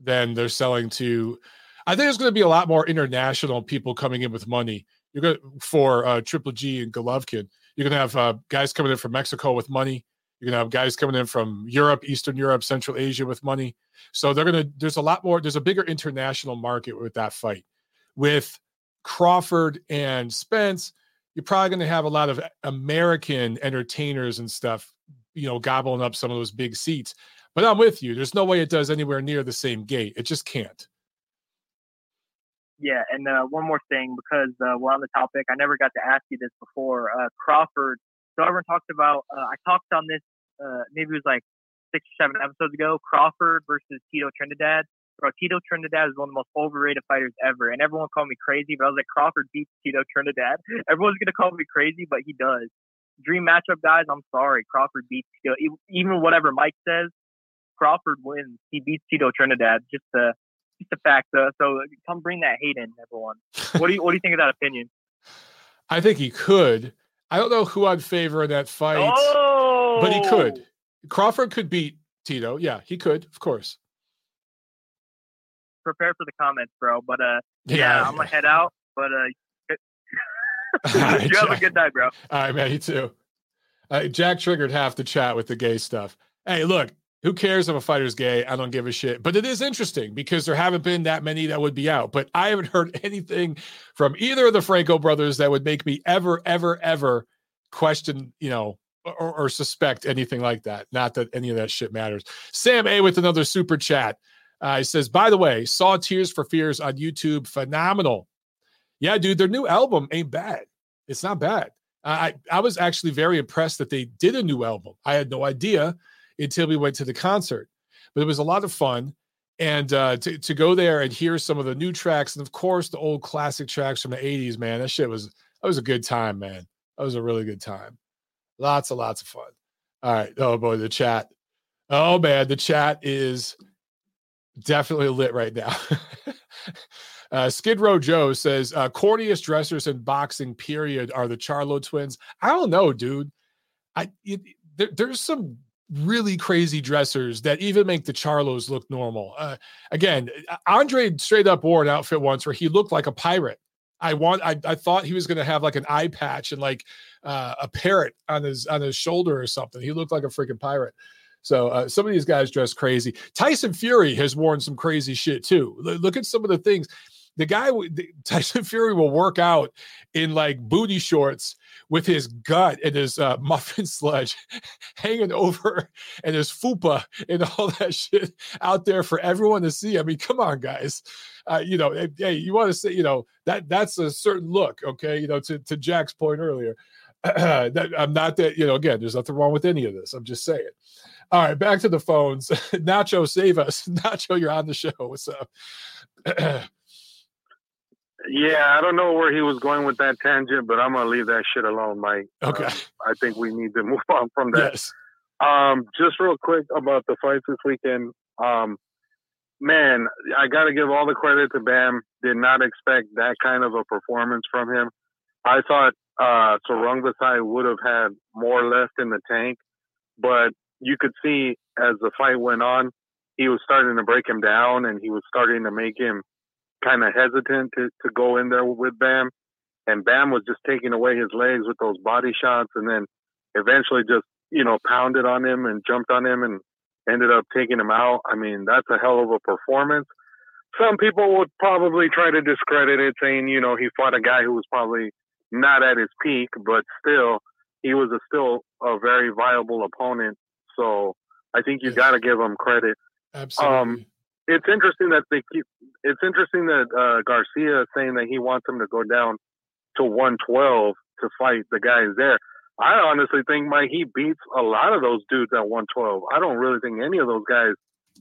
than they're selling to. I think there's going to be a lot more international people coming in with money. You're going to, for uh, Triple G and Golovkin. You're going to have uh, guys coming in from Mexico with money. You're going to have guys coming in from Europe, Eastern Europe, Central Asia with money. So they're going to, there's a lot more, there's a bigger international market with that fight. With Crawford and Spence, you're probably going to have a lot of American entertainers and stuff, you know, gobbling up some of those big seats. But I'm with you. There's no way it does anywhere near the same gate. It just can't. Yeah, and uh, one more thing, because uh, we're on the topic. I never got to ask you this before. Uh, Crawford, so everyone talked about, uh, I talked on this, uh, maybe it was like six or seven episodes ago, Crawford versus Tito Trinidad. Bro, Tito Trinidad is one of the most overrated fighters ever, and everyone called me crazy, but I was like, Crawford beats Tito Trinidad. Everyone's going to call me crazy, but he does. Dream matchup, guys, I'm sorry. Crawford beats Tito. Even whatever Mike says, Crawford wins. He beats Tito Trinidad. Just to... Uh, the fact uh, so come bring that hate in, everyone. What do you what do you think of that opinion? I think he could. I don't know who I'd favor in that fight. Oh! But he could. Crawford could beat Tito. Yeah, he could, of course. Prepare for the comments, bro. But uh yeah, yeah I'm gonna head out. But uh right, you have Jack. A good night, bro. All right, man, you too. Uh, Jack triggered half the chat with the gay stuff. Hey, look. Who cares if a fighter's gay? I don't give a shit. But it is interesting because there haven't been that many that would be out. But I haven't heard anything from either of the Franco brothers that would make me ever, ever, ever question, you know, or, or suspect anything like that. Not that any of that shit matters. Sam A with another super chat. Uh, he says, by the way, saw Tears for Fears on YouTube. Phenomenal. Yeah, dude, their new album ain't bad. It's not bad. I I was actually very impressed that they did a new album. I had no idea until we went to the concert, but it was a lot of fun. And uh, to, to go there and hear some of the new tracks. And of course the old classic tracks from the eighties, man, that shit was, that was a good time, man. That was a really good time. Lots and lots of fun. All right. Oh boy, the chat. Oh man, the chat is definitely lit right now. Uh, Skid Row Joe says, uh, corniest dressers in boxing, period, are the Charlo twins. I don't know, dude. I it, there, There's some really crazy dressers that even make the Charlos look normal. Uh, again, Andre straight up wore an outfit once where he looked like a pirate. I want. I, I thought he was going to have like an eye patch and like uh, a parrot on his on his shoulder or something. He looked like a freaking pirate. So uh, some of these guys dress crazy. Tyson Fury has worn some crazy shit too. L- look at some of the things. The guy, the, Tyson Fury, will work out in like booty shorts with his gut and his uh, muffin sludge hanging over and his fupa and all that shit out there for everyone to see. I mean, come on, guys. Uh, you know, hey, you want to say, you know, that that's a certain look, okay? You know, to, to Jack's point earlier. that, I'm not that, you know, again, there's nothing wrong with any of this. I'm just saying. All right, back to the phones. Nacho, save us. Nacho, you're on the show. What's up? Yeah, I don't know where he was going with that tangent, but I'm going to leave that shit alone, Mike. Okay. Um, I think we need to move on from that. Yes. Um, just real quick about the fights this weekend. Um, man, I got to give all the credit to Bam. Did not expect that kind of a performance from him. I thought uh, Sor Rungvisai would have had more left in the tank, but you could see as the fight went on, he was starting to break him down and he was starting to make him kind of hesitant to, to go in there with Bam, and Bam was just taking away his legs with those body shots, and then eventually just, you know, pounded on him and jumped on him and ended up taking him out. I mean, that's a hell of a performance. Some people would probably try to discredit it, saying, you know, he fought a guy who was probably not at his peak, but still, he was a, still a very viable opponent. So I think you yeah. got to give him credit. Absolutely. Um, It's interesting that they keep. It's interesting that uh, Garcia is saying that he wants him to go down to one twelve to fight the guys there. I honestly think, Mike, he beats a lot of those dudes at one twelve. I don't really think any of those guys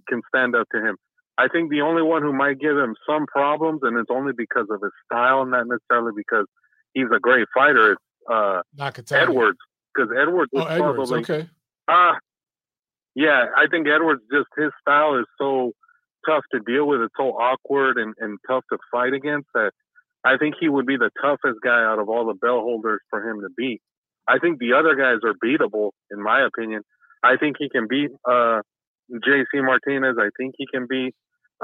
can stand up to him. I think the only one who might give him some problems, and it's only because of his style, not necessarily because he's a great fighter, is uh, Edwards. Because Edwards is oh, probably. Edwards, okay. Uh, yeah, I think Edwards, just his style is so tough to deal with. It's so awkward and, and tough to fight against that I think he would be the toughest guy out of all the bell holders for him to beat. I think the other guys are beatable, in my opinion. I think he can beat uh, J C Martinez. I think he can beat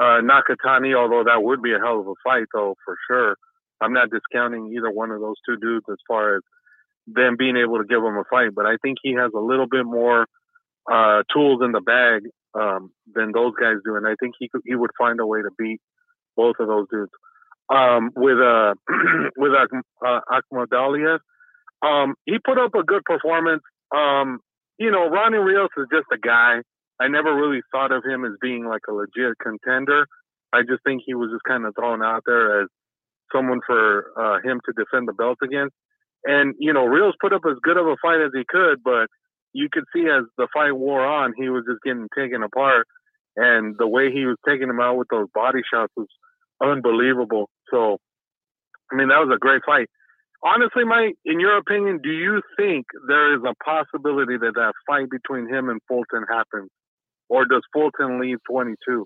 uh, Nakatani, although that would be a hell of a fight, though, for sure. I'm not discounting either one of those two dudes as far as them being able to give him a fight, but I think he has a little bit more uh, tools in the bag Um, than those guys do, and I think he could, he would find a way to beat both of those dudes. Um, with uh, with uh, Akhmadaliev, um, he put up a good performance. Um, you know, Ronnie Rios is just a guy. I never really thought of him as being like a legit contender. I just think he was just kind of thrown out there as someone for uh, him to defend the belt against. And you know, Rios put up as good of a fight as he could, but you could see as the fight wore on, he was just getting taken apart, and the way he was taking him out with those body shots was unbelievable. So, I mean, that was a great fight. Honestly, Mike, in your opinion, do you think there is a possibility that that fight between him and Fulton happens, or does Fulton leave twenty-two?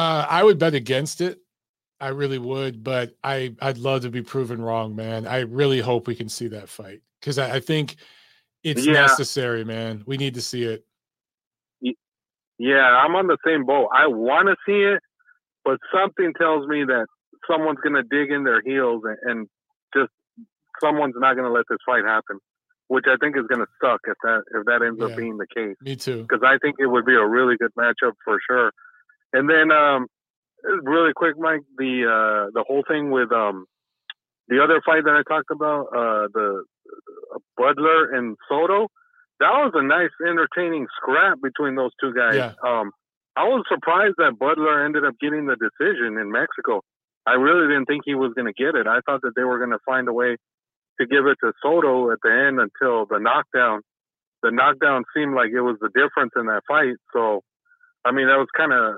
Uh, I would bet against it. I really would, but I, I'd love to be proven wrong, man. I really hope we can see that fight, because I, I think – It's yeah. necessary, man. We need to see it. Yeah, I'm on the same boat. I want to see it, but something tells me that someone's going to dig in their heels and, and just someone's not going to let this fight happen, which I think is going to suck if that if that ends yeah. up being the case. Me too. Because I think it would be a really good matchup for sure. And then, um, really quick, Mike, the uh, the whole thing with um, the other fight that I talked about, uh, the Butler and Soto, that was a nice entertaining scrap between those two guys. Yeah. Um, I was surprised that Butler ended up getting the decision in Mexico. I really didn't think he was going to get it. I thought that they were going to find a way to give it to Soto at the end until the knockdown. The knockdown seemed like it was the difference in that fight. So, I mean, that was kind of,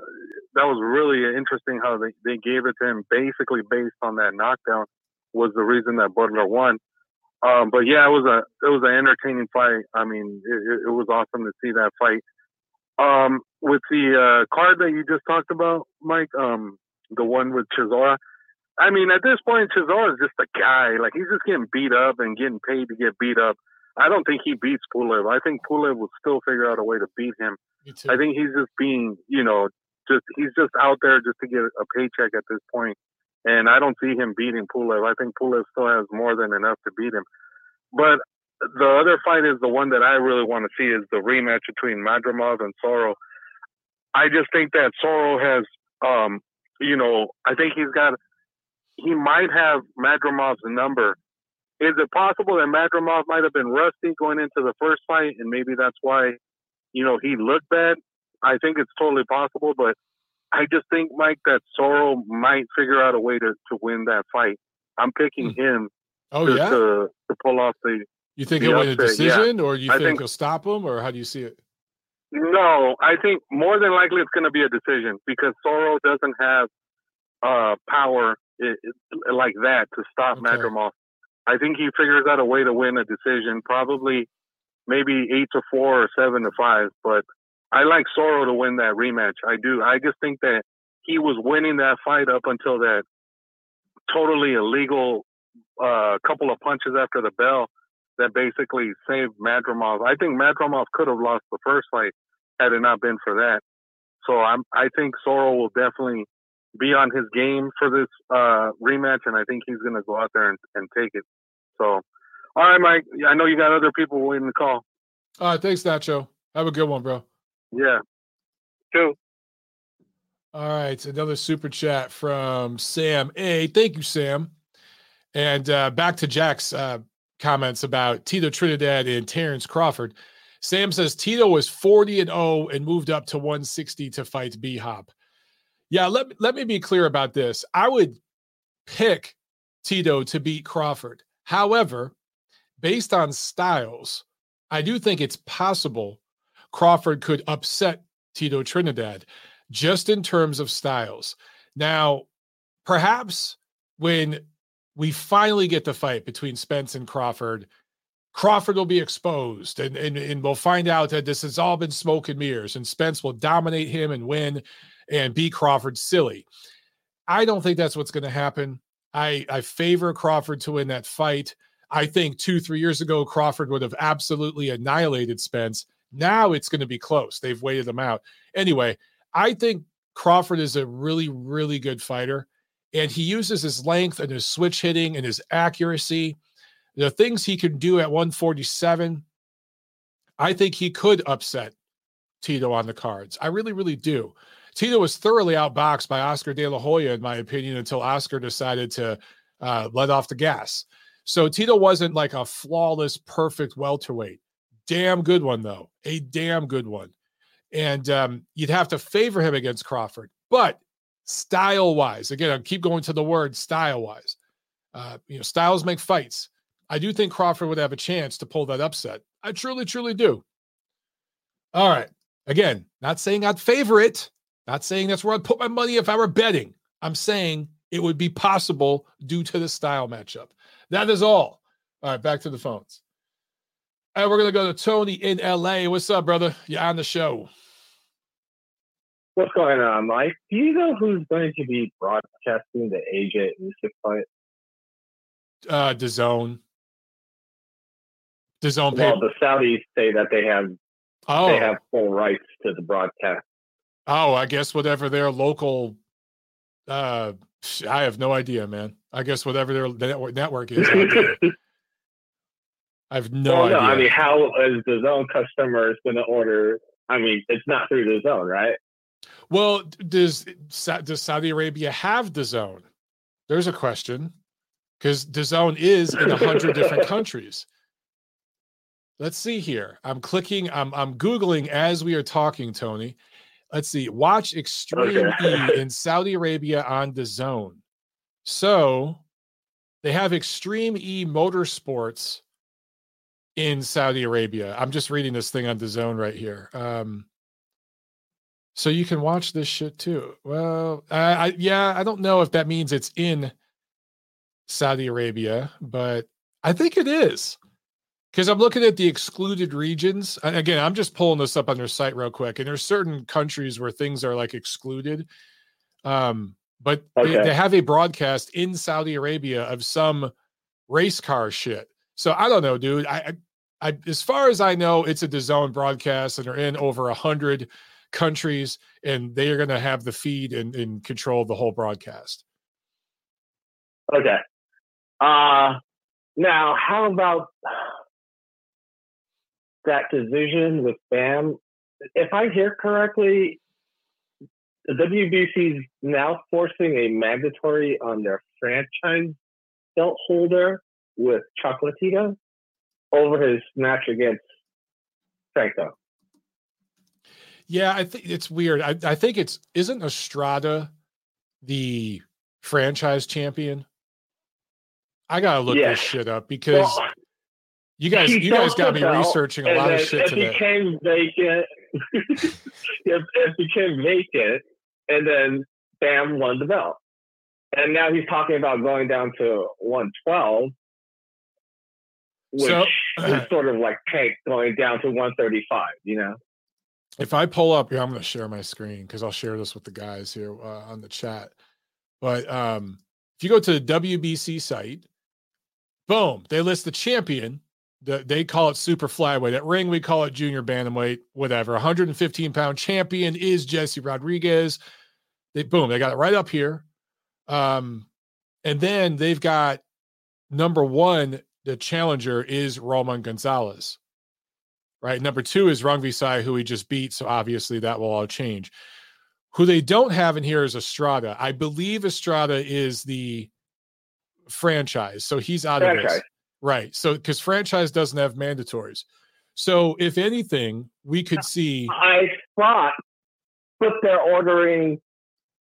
that was really interesting how they, they gave it to him basically based on that knockdown was the reason that Butler won. Um, but yeah, it was a it was an entertaining fight. I mean, it, it was awesome to see that fight. Um, with the uh, card that you just talked about, Mike, um, the one with Chisora. I mean, at this point, Chisora is just a guy. Like, he's just getting beat up and getting paid to get beat up. I don't think he beats Pulev. I think Pulev will still figure out a way to beat him. I think he's just being, you know, just he's just out there just to get a paycheck at this point. And I don't see him beating Pulev. I think Pulev still has more than enough to beat him. But the other fight is the one that I really want to see, is the rematch between Madrimov and Soro. I just think that Soro has, um, you know, I think he's got, he might have Madrimov's number. Is it possible that Madrimov might have been rusty going into the first fight, and maybe that's why, you know, he looked bad? I think it's totally possible, but I just think, Mike, that Soro might figure out a way to, to win that fight. I'm picking mm. him oh, to, yeah? to to pull off the You think the he'll win a decision, yeah. or you think, think he'll stop him, or how do you see it? No, I think more than likely it's going to be a decision, because Soro doesn't have uh, power it, it, like that to stop okay. Madrimov. I think he figures out a way to win a decision, probably maybe eight to four or seven to five. But I like Soro to win that rematch. I do. I just think that he was winning that fight up until that totally illegal uh, couple of punches after the bell that basically saved Madrimov. I think Madrimov could have lost the first fight had it not been for that. So I'm, I think Soro will definitely be on his game for this uh, rematch, and I think he's going to go out there and, and take it. So, all right, Mike, I know you got other people waiting to call. All right, thanks, Nacho. Have a good one, bro. Yeah. Too. All right, another super chat from Sam A. Thank you, Sam. And uh, back to Jack's uh, comments about Tito Trinidad and Terrence Crawford. Sam says Tito was forty and oh and moved up to one sixty to fight B-Hop. Yeah, let, let me be clear about this. I would pick Tito to beat Crawford. However, based on styles, I do think it's possible Crawford could upset Tito Trinidad just in terms of styles. Now, perhaps when we finally get the fight between Spence and Crawford, Crawford will be exposed, and, and, and we'll find out that this has all been smoke and mirrors, and Spence will dominate him and win and be Crawford silly. I don't think that's what's going to happen. I, I favor Crawford to win that fight. I think two, three years ago, Crawford would have absolutely annihilated Spence. Now it's going to be close. They've waited them out. Anyway, I think Crawford is a really, really good fighter, and he uses his length and his switch hitting and his accuracy. The things he can do at one forty-seven, I think he could upset Tito on the cards. I really, really do. Tito was thoroughly outboxed by Oscar De La Hoya, in my opinion, until Oscar decided to uh, let off the gas. So Tito wasn't like a flawless, perfect welterweight. Damn good one, though. A damn good one. And um, you'd have to favor him against Crawford. But style-wise, again, I keep going to the word style-wise. Uh, you know, styles make fights. I do think Crawford would have a chance to pull that upset. I truly, truly do. All right. Again, not saying I'd favor it. Not saying that's where I'd put my money if I were betting. I'm saying it would be possible due to the style matchup. That is all. All right, back to the phones. All right, we're going to go to Tony in L A. What's up, brother? You're on the show. What's going on, Mike? Do you know who's going to be broadcasting the A J Usyk fight? Uh, DAZN. DAZN. Well, the Saudis say that they have, oh. they have full rights to the broadcast. Oh, I guess whatever their local, uh, I have no idea, man. I guess whatever their network is. I have no well, idea. No, I mean, how is DAZN customers going to order? I mean, it's not through DAZN, right? Well, does does Saudi Arabia have DAZN? There's a question, because DAZN is in a hundred different countries. Let's see here. I'm clicking. I'm I'm Googling as we are talking, Tony. Let's see. Watch Extreme okay. E in Saudi Arabia on DAZN. So they have Extreme E Motorsports in Saudi Arabia. I'm just reading this thing on DAZN right here. Um, so you can watch this shit too. Well, I, I, yeah, I don't know if that means it's in Saudi Arabia, but I think it is. Because I'm looking at the excluded regions. And again, I'm just pulling this up on their site real quick. And there's certain countries where things are like excluded. Um, but okay. they, they have a broadcast in Saudi Arabia of some race car shit. So I don't know, dude. I, I, I as far as I know, it's a D A Z N broadcast, and they're in over a hundred countries, and they are going to have the feed and, and control the whole broadcast. Okay. Uh, now, how about that division with Bam? If I hear correctly, the W B C is now forcing a mandatory on their franchise belt holder with Chocolatito over his match against Franco. Yeah, I think it's weird. I, I think it's isn't Estrada the franchise champion? I gotta look yeah. this shit up because well, you guys, you guys got me researching a lot of shit it today. It became vacant. it, it became vacant, and then Bam won the belt, and now he's talking about going down to one twelve, which so, uh, is sort of like tank going down to one thirty-five. You know, if I pull up here, I'm going to share my screen because I'll share this with the guys here uh, on the chat. But um, if you go to the W B C site. Boom. They list the champion. The, they call it super flyweight. At Ring, we call it junior bantamweight, whatever. one fifteen pound champion is Jesse Rodriguez. They boom. They got it right up here. Um, and then they've got number one, the challenger is Roman Gonzalez. Right? Number two is Rungvisai, who he just beat. So obviously that will all change. Who they don't have in here is Estrada. I believe Estrada is the franchise, so he's out of this, right? So because franchise doesn't have mandatories, so if anything, we could see. I thought, but they're ordering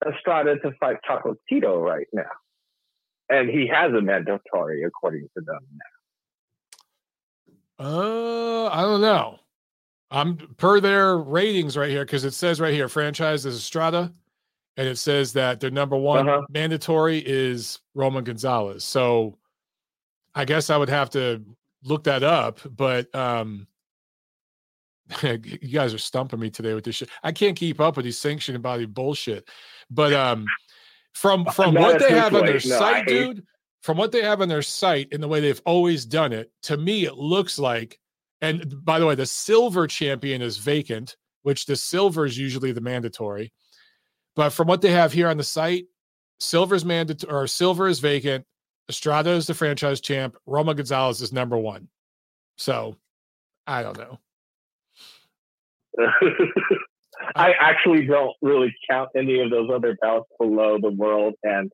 Estrada to fight Chocolatito right now, and he has a mandatory according to them now. Uh, I don't know. I'm per their ratings right here because it says right here franchise is Estrada. And it says that their number one uh-huh. mandatory is Roman Gonzalez. So I guess I would have to look that up. But um, you guys are stumping me today with this shit. I can't keep up with these sanctioned body bullshit. But um, from from Not what they have way. on their no, site, dude, from what they have on their site and the way they've always done it, to me it looks like, and by the way, the silver champion is vacant, which the silver is usually the mandatory. But from what they have here on the site, silver's mandatory or silver is vacant. Estrada is the franchise champ. Roma Gonzalez is number one. So I don't know. I actually don't really count any of those other belts below the world. And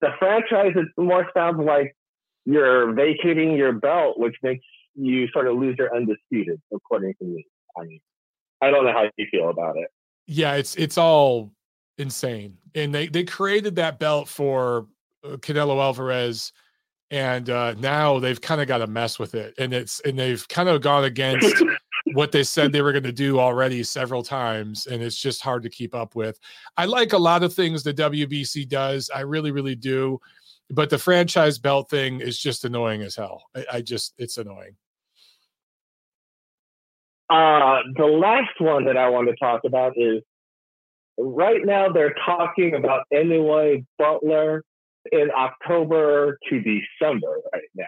the franchise, it more sounds like you're vacating your belt, which makes you sort of lose your undisputed, according to me. I mean, I don't know how you feel about it. Yeah, it's it's all insane, and they they created that belt for Canelo Alvarez, and uh now they've kind of got to mess with it, and it's and they've kind of gone against what they said they were going to do already several times, and it's just hard to keep up with. I like a lot of things the W B C does, I really really do, but the franchise belt thing is just annoying as hell. I, I just it's annoying. Uh the last one that I want to talk about is. Right now, they're talking about Inoue Butler in October to December right now.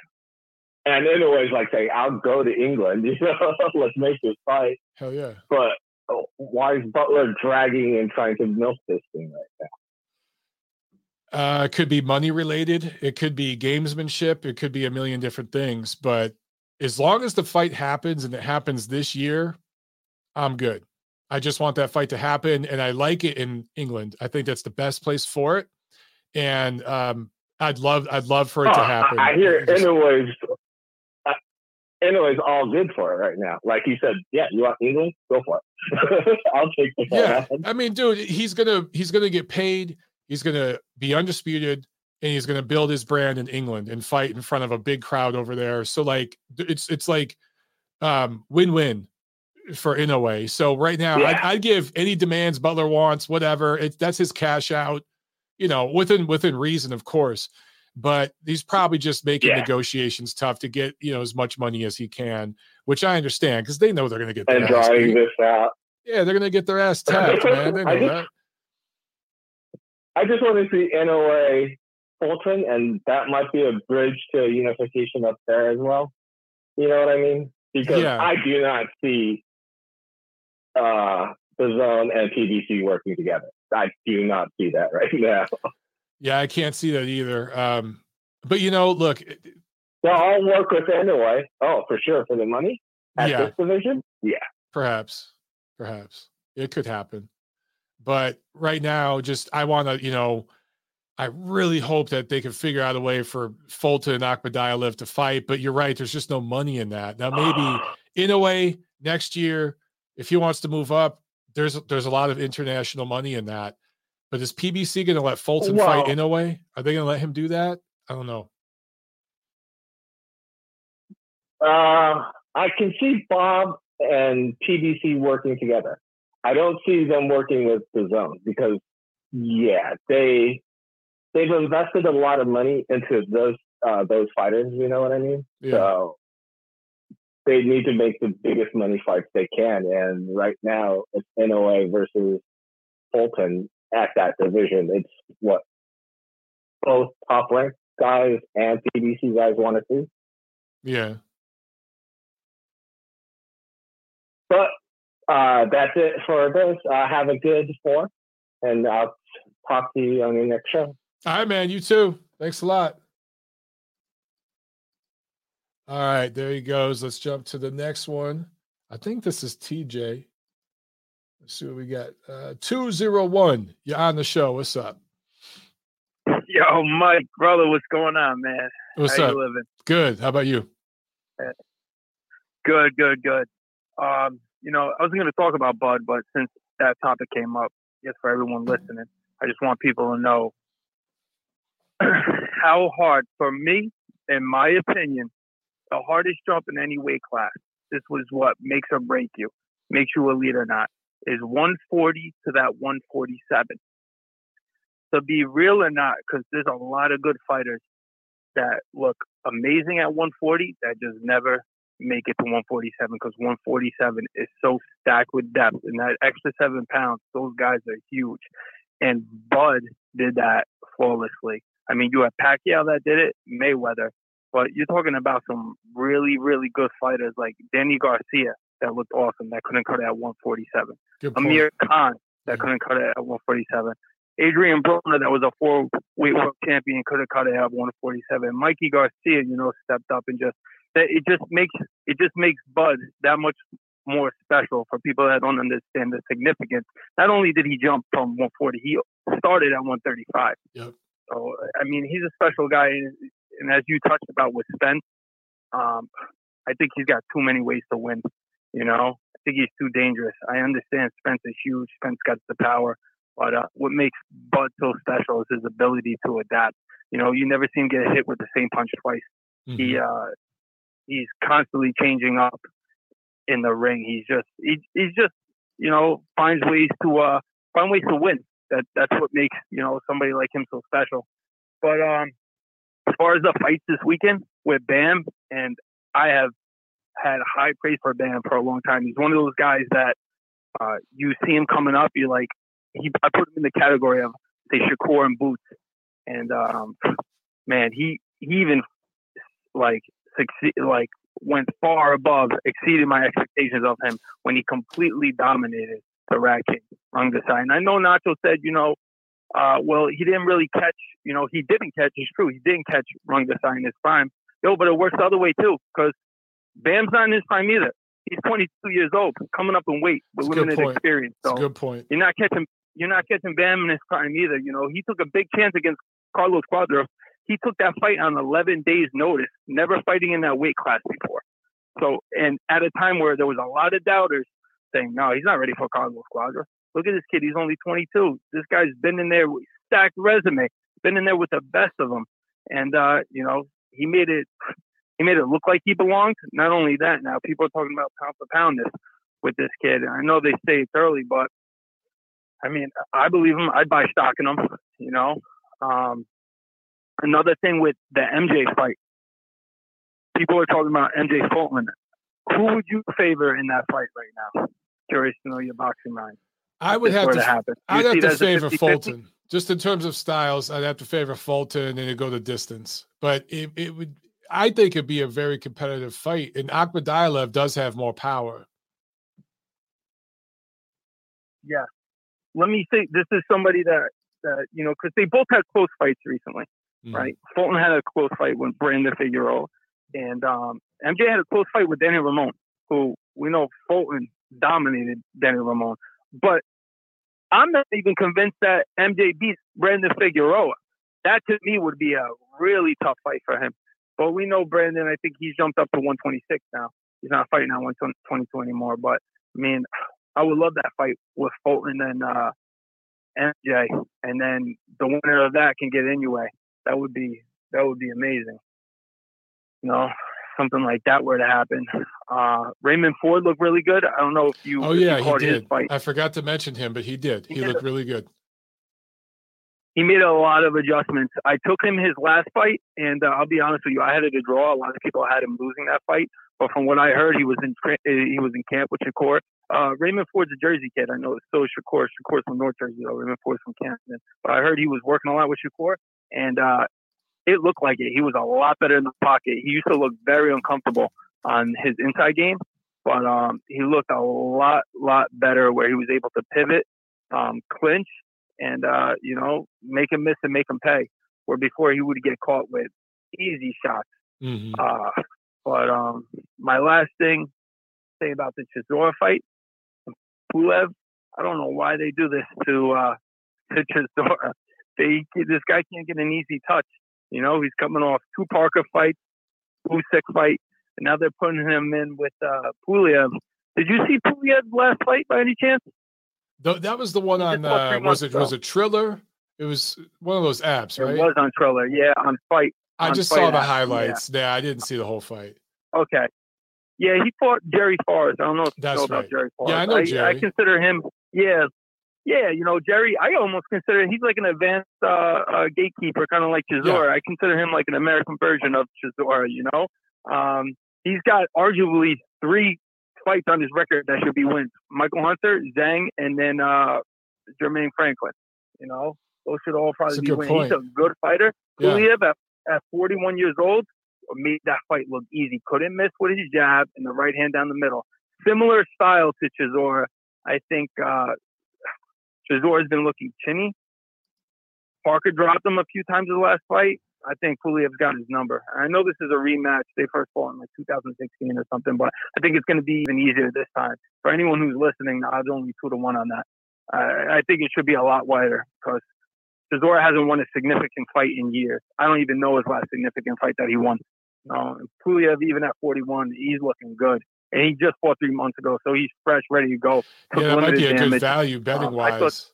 And Inoue's like saying, I'll go to England, you know, let's make this fight. Hell yeah. But oh, why is Butler dragging and trying to milk this thing right now? Uh, it could be money related. It could be gamesmanship. It could be a million different things. But as long as the fight happens and it happens this year, I'm good. I just want that fight to happen, and I like it in England. I think that's the best place for it, and um, I'd love, I'd love for it oh, to happen. I hear Inoue's, uh, Inoue's all good for it right now. Like you said, yeah, you want England? Go for it. I'll take the fight. Yeah, I mean, dude, he's gonna, he's gonna get paid. He's gonna be undisputed, and he's gonna build his brand in England and fight in front of a big crowd over there. So like, it's, it's like, um, win-win. For Inoue. So right now yeah. I'd, I'd give any demands Butler wants, whatever. It, that's his cash out, you know, within, within reason, of course, but he's probably just making yeah. negotiations tough to get, you know, as much money as he can, which I understand. Cause they know they're going to get their and ass drawing beat. This out. Yeah. They're going to get their ass tapped, man. They know I, just, that. I just want to see N O A Fulton, and that might be a bridge to unification up there as well. You know what I mean? Because yeah. I do not see uh, D A Z N and P B C working together. I do not see that right now. Yeah, I can't see that either. Um, but, you know, look. They'll all work with N O A. Oh, for sure. For the money? At yeah. this division? Yeah. Perhaps. Perhaps. It could happen. But right now, just I want to, you know, I really hope that they can figure out a way for Fulton and Akhmedov to fight. But you're right, there's just no money in that. Now, maybe in a way next year, if he wants to move up, there's there's a lot of international money in that. But is P B C going to let Fulton well, fight in a way? Are they going to let him do that? I don't know. Uh, I can see Bob and P B C working together. I don't see them working with D A Z N because, yeah, they they've invested a lot of money into those uh, those fighters. You know what I mean? Yeah. So they need to make the biggest money fights they can, and right now it's N O A versus Fulton at that division. It's what both top ranked guys and P B C guys want to see. Yeah. But. Uh, that's it for this. Uh, have a good four, and I'll talk to you on the next show. All right, man. You too. Thanks a lot. All right, there he goes. Let's jump to the next one. I think this is T J. Let's see what we got. Uh, two oh one, you're on the show. What's up? Yo, Mike, brother, what's going on, man? What's How up? You living? Good. How about you? Good, good, good. Um, You know, I was going to talk about Bud, but since that topic came up, just for everyone listening, I just want people to know how hard, for me, in my opinion, the hardest jump in any weight class, this was what makes or break you, makes you a elite or not, is one forty to that one forty-seven. To be real or not, because there's a lot of good fighters that look amazing at one forty that just never make it to one forty-seven, because one forty-seven is so stacked with depth, and that extra seven pounds, those guys are huge. And Bud did that flawlessly. I mean, you had Pacquiao that did it, Mayweather, but you're talking about some really, really good fighters like Danny Garcia that looked awesome, that couldn't cut it at one forty-seven. Amir Khan that yeah. couldn't cut it at one forty-seven. Adrian Broner, that was a four-weight world champion, could have cut it at one forty-seven. Mikey Garcia, you know, stepped up and just It just makes it just makes Bud that much more special for people that don't understand the significance. Not only did he jump from one forty, he started at one thirty-five. Yep. So I mean, he's a special guy, and as you touched about with Spence, um, I think he's got too many ways to win. You know, I think he's too dangerous. I understand Spence is huge. Spence got the power, but uh, what makes Bud so special is his ability to adapt. You know, you never see him get hit with the same punch twice. Mm-hmm. He uh, He's constantly changing up in the ring. He's just, he, he's just, you know, finds ways to, uh, find ways to win. That that's what makes, you know, somebody like him so special. But um, as far as the fights this weekend with Bam, and I have had high praise for Bam for a long time. He's one of those guys that uh, you see him coming up, you're like, he, I put him in the category of say Shakur and Boots, and um, man, he he even like. Succeed, like went far above, exceeded my expectations of him when he completely dominated the Rat King Rungvisai. And I know Nacho said, you know, uh, well, he didn't really catch, you know, he didn't catch, it's true, he didn't catch Rungvisai in his prime. Yo, but it works the other way too, because Bam's not in his prime either. He's twenty-two years old, coming up in weight with That's limited experience. So That's a good point. You're not catching, you're not catching Bam in his prime either. You know, he took a big chance against Carlos Cuadras. He took that fight on eleven days' notice, never fighting in that weight class before. So, and at a time where there was a lot of doubters saying, no, he's not ready for Carlos Cuadras. Look at this kid. He's only twenty-two. This guy's been in there with stacked resume, been in there with the best of them. And, uh, you know, he made it He made it look like he belonged. Not only that, now people are talking about pound for pound this with this kid. And I know they say it's early, but, I mean, I believe him. I'd buy stock in him, you know. Um, Another thing with the M J fight, people are talking about M J Fulton. Who would you favor in that fight right now? Curious to know your boxing mind. I would have to, I'd have to favor Fulton. Just in terms of styles, I'd have to favor Fulton, and then it'd go the distance. But it, it would, I think it'd be a very competitive fight. And Akhmadilev does have more power. Yeah. Let me say, this is somebody that, that you know, because they both had close fights recently, mm-hmm. right? Fulton had a close fight with Brandon Figueroa, and um, M J had a close fight with Danny Ramon, who we know Fulton dominated Danny Ramon. But I'm not even convinced that M J beats Brandon Figueroa. That, to me, would be a really tough fight for him. But we know Brandon, I think he's jumped up to one twenty-six now. He's not fighting at one twenty-two anymore. But, I mean, I would love that fight with Fulton and uh, M J. And then the winner of that can get anyway. That would be that would be amazing. You know, something like that were to happen. Uh, Raymond Ford looked really good. I don't know if you oh, yeah, caught his fight. I forgot to mention him, but he did. He, he looked a, really good. He made a lot of adjustments. I took him his last fight, and uh, I'll be honest with you, I had it a draw. A lot of people had him losing that fight. But from what I heard, he was in he was in camp with Shakur. Uh, Raymond Ford's a Jersey kid. I know so is Shakur. Shakur's from North Jersey, though. Raymond Ford's from Camden. But I heard he was working a lot with Shakur, and uh, it looked like it. He was a lot better in the pocket. He used to look very uncomfortable on his inside game, but um, he looked a lot, lot better where he was able to pivot, um, clinch, and, uh, you know, make him miss and make him pay, where before he would get caught with easy shots. Mm-hmm. Uh, but um, my last thing to say about the Chisora fight, Pulev, I don't know why they do this to, uh, to Chisora. They, this guy can't get an easy touch. You know, he's coming off two Parker fights, Usyk fight, and now they're putting him in with uh, Pulev. Did you see Pulev's last fight by any chance? The, that was the one on, uh, was it ago. Was it Triller? It was one of those apps, right? It was on Triller, yeah, on Fight. I on just fight saw the app. Highlights. Yeah. yeah, I didn't see the whole fight. Okay. Yeah, he fought Jerry Forrest. I don't know if you That's know about right. Jerry Forrest. Yeah, I know Jerry. I, I consider him, yeah. Yeah, you know, Jerry, I almost consider he's like an advanced uh, uh, gatekeeper, kind of like Chisora. Yeah. I consider him like an American version of Chisora, you know. Um, he's got arguably three fights on his record that should be wins. Michael Hunter, Zhang, and then uh, Jermaine Franklin, you know. Those should all probably be wins. Point. He's a good fighter. Yeah. Pulev, at, at forty-one years old, made that fight look easy. Couldn't miss with his jab and the right hand down the middle. Similar style to Chisora, I think uh, – Chisora's been looking chinny. Parker dropped him a few times in the last fight. I think Pulev's got his number. I know this is a rematch. They first fought in like two thousand sixteen or something, but I think it's going to be even easier this time. For anyone who's listening, the odds only two to one on that. I, I think it should be a lot wider because Chisora hasn't won a significant fight in years. I don't even know his last significant fight that he won. No, Pulev, even at forty-one, he's looking good. And he just fought three months ago, so he's fresh, ready to go. Took yeah, that might be a damage. Good value betting-wise. Um, thought...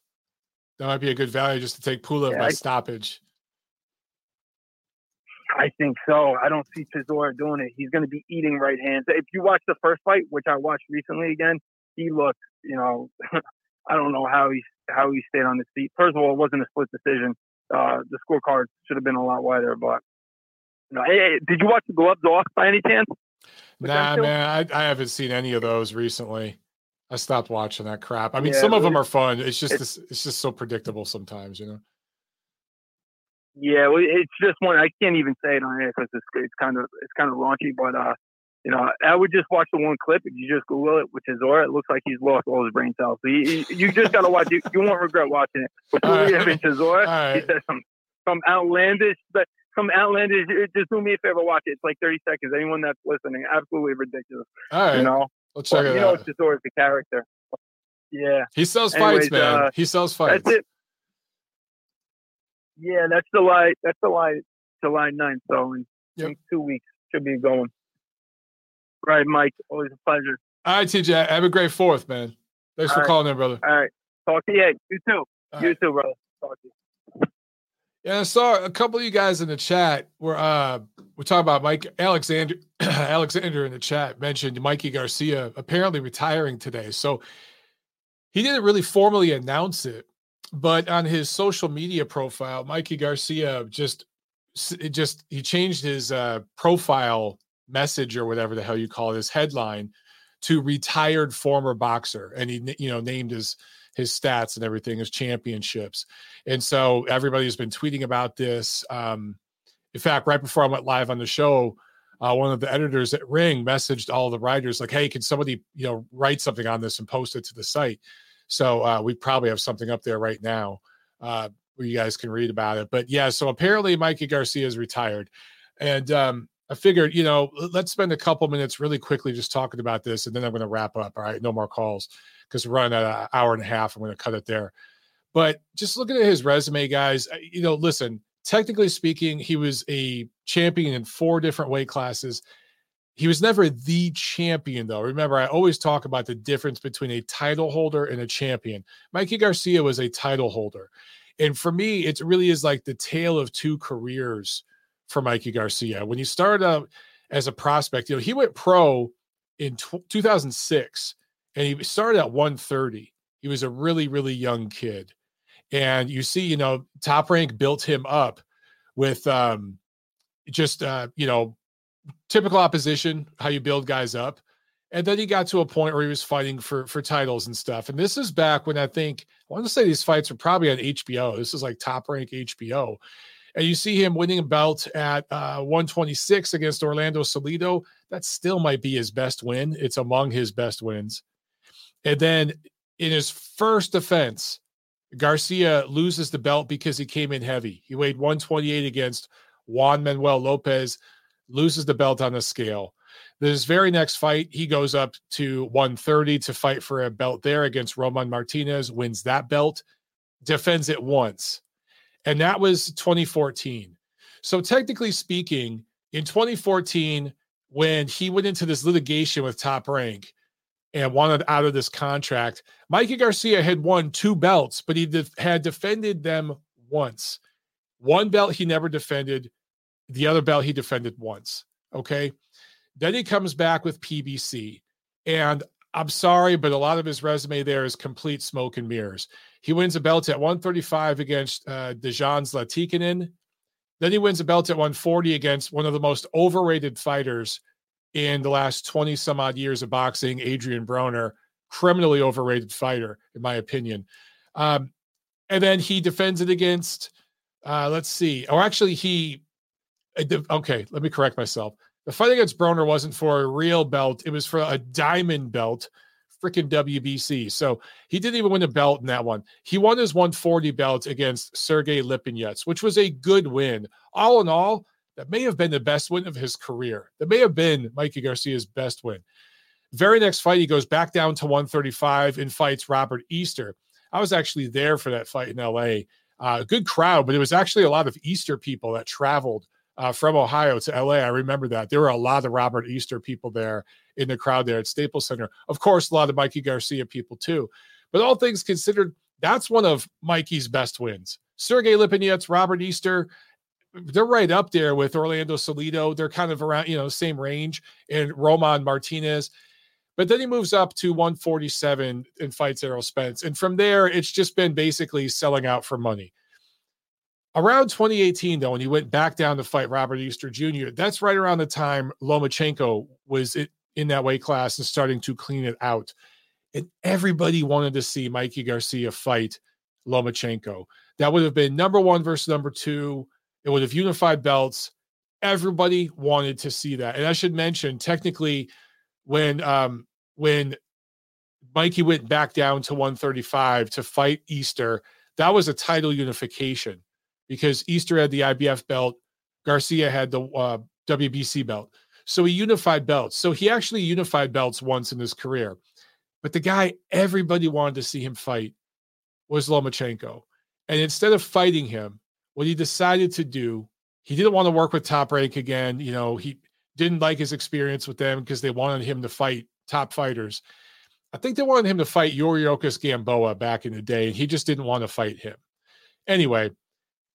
That might be a good value just to take Pulev yeah, by I... stoppage. I think so. I don't see Chisora doing it. He's going to be eating right hands. If you watch the first fight, which I watched recently again, he looked, you know, I don't know how he, how he stayed on his feet. First of all, it wasn't a split decision. Uh, the scorecard should have been a lot wider, but you know, hey, hey, did you watch the gloves off by any chance? Nah, man, I, I haven't seen any of those recently. I stopped watching that crap. I mean, yeah, some of them are fun. It's just it's, it's just so predictable sometimes, you know? Yeah, well, it's just one. I can't even say it on here because it's, it's kind of it's kind of raunchy. But, uh, you know, I would just watch the one clip. If you just Google it, which is Chisora, it looks like he's lost all his brain cells. So you, you just got to watch it. You won't regret watching it. But Julia right. and Chisora, right. he says some, some outlandish but Some outlandish. Just do me a favor, watch it. It's like thirty seconds. Anyone that's listening, absolutely ridiculous. All right, you know, let's check it out. You know, Chisora's the character. Yeah, he sells Anyways, fights, man. Uh, he sells fights. That's it. Yeah, that's July. That's July, July ninth. So in yep. two weeks, should be going. All right, Mike. Always a pleasure. All right, T J. Have a great Fourth, man. Thanks All for right. calling in, brother. All right. Talk to you. You too. All you right. too, brother. Talk to you. Yeah, I saw a couple of you guys in the chat were uh, we're talking about Mike Alexander. Alexander in the chat mentioned Mikey Garcia apparently retiring today. So he didn't really formally announce it, but on his social media profile, Mikey Garcia just it just he changed his uh, profile message or whatever the hell you call it, his headline to retired former boxer, and he you know named his his stats and everything, his championships. And so everybody has been tweeting about this. Um, in fact, right before I went live on the show, uh, one of the editors at Ring messaged all the writers like, hey, can somebody, you know, write something on this and post it to the site? So uh, we probably have something up there right now uh, where you guys can read about it. But yeah, so apparently Mikey Garcia is retired. And um, I figured, you know, let's spend a couple minutes really quickly just talking about this, and then I'm going to wrap up. All right, no more calls because we're running at an hour and a half. I'm going to cut it there. But just looking at his resume, guys, you know, listen, technically speaking, he was a champion in four different weight classes. He was never the champion, though. Remember, I always talk about the difference between a title holder and a champion. Mikey Garcia was a title holder. And for me, it really is like the tale of two careers for Mikey Garcia. When he started out as a prospect, you know, he went pro in two thousand six, and he started at one thirty. He was a really, really young kid. And you see, you know, Top Rank built him up with um, just, uh, you know, typical opposition, how you build guys up. And then he got to a point where he was fighting for for titles and stuff. And this is back when I think, I want to say these fights were probably on H B O. This is like Top Rank H B O. And you see him winning a belt at uh, one twenty-six against Orlando Salido. That still might be his best win. It's among his best wins. And then in his first defense, Garcia loses the belt because he came in heavy. He weighed one twenty-eight against Juan Manuel Lopez, loses the belt on the scale. This very next fight, he goes up to one thirty to fight for a belt there against Roman Martinez, wins that belt, defends it once. And that was twenty fourteen. So technically speaking, in twenty fourteen, when he went into this litigation with Top Rank and wanted out of this contract, Mikey Garcia had won two belts, but he def- had defended them once. One belt he never defended. The other belt he defended once. Okay. Then he comes back with P B C. And I'm sorry, but a lot of his resume there is complete smoke and mirrors. He wins a belt at one thirty-five against uh, Dejan's Latikinen. Then he wins a belt at one forty against one of the most overrated fighters in the last twenty some odd years of boxing, Adrian Broner, criminally overrated fighter, in my opinion. Um, and then he defends it against, uh, let's see, or actually he, okay, let me correct myself. The fight against Broner wasn't for a real belt. It was for a diamond belt, freaking W B C. So he didn't even win a belt in that one. He won his one forty belt against Sergey Lipinets, which was a good win. All in all, that may have been the best win of his career. That may have been Mikey Garcia's best win. Very next fight, he goes back down to one thirty-five and fights Robert Easter. I was actually there for that fight in L A. Uh, good crowd, but it was actually a lot of Easter people that traveled Uh, from Ohio to L A. I remember that. There were a lot of Robert Easter people there in the crowd there at Staples Center. Of course, a lot of Mikey Garcia people too. But all things considered, that's one of Mikey's best wins. Sergey Lipinets, Robert Easter, they're right up there with Orlando Salido. They're kind of around, you know, same range, and Roman Martinez. But then he moves up to one forty-seven and fights Errol Spence. And from there, it's just been basically selling out for money. Around twenty eighteen, though, when he went back down to fight Robert Easter Junior, that's right around the time Lomachenko was in that weight class and starting to clean it out. And everybody wanted to see Mikey Garcia fight Lomachenko. That would have been number one versus number two. It would have unified belts. Everybody wanted to see that. And I should mention, technically, when um, when Mikey went back down to one thirty-five to fight Easter, that was a title unification, because Easter had the I B F belt, Garcia had the uh, W B C belt. So he unified belts. So he actually unified belts once in his career. But the guy everybody wanted to see him fight was Lomachenko. And instead of fighting him, what he decided to do, he didn't want to work with Top Rank again. You know, he didn't like his experience with them because they wanted him to fight top fighters. I think they wanted him to fight Yuriokos Gamboa back in the day, and he just didn't want to fight him. Anyway,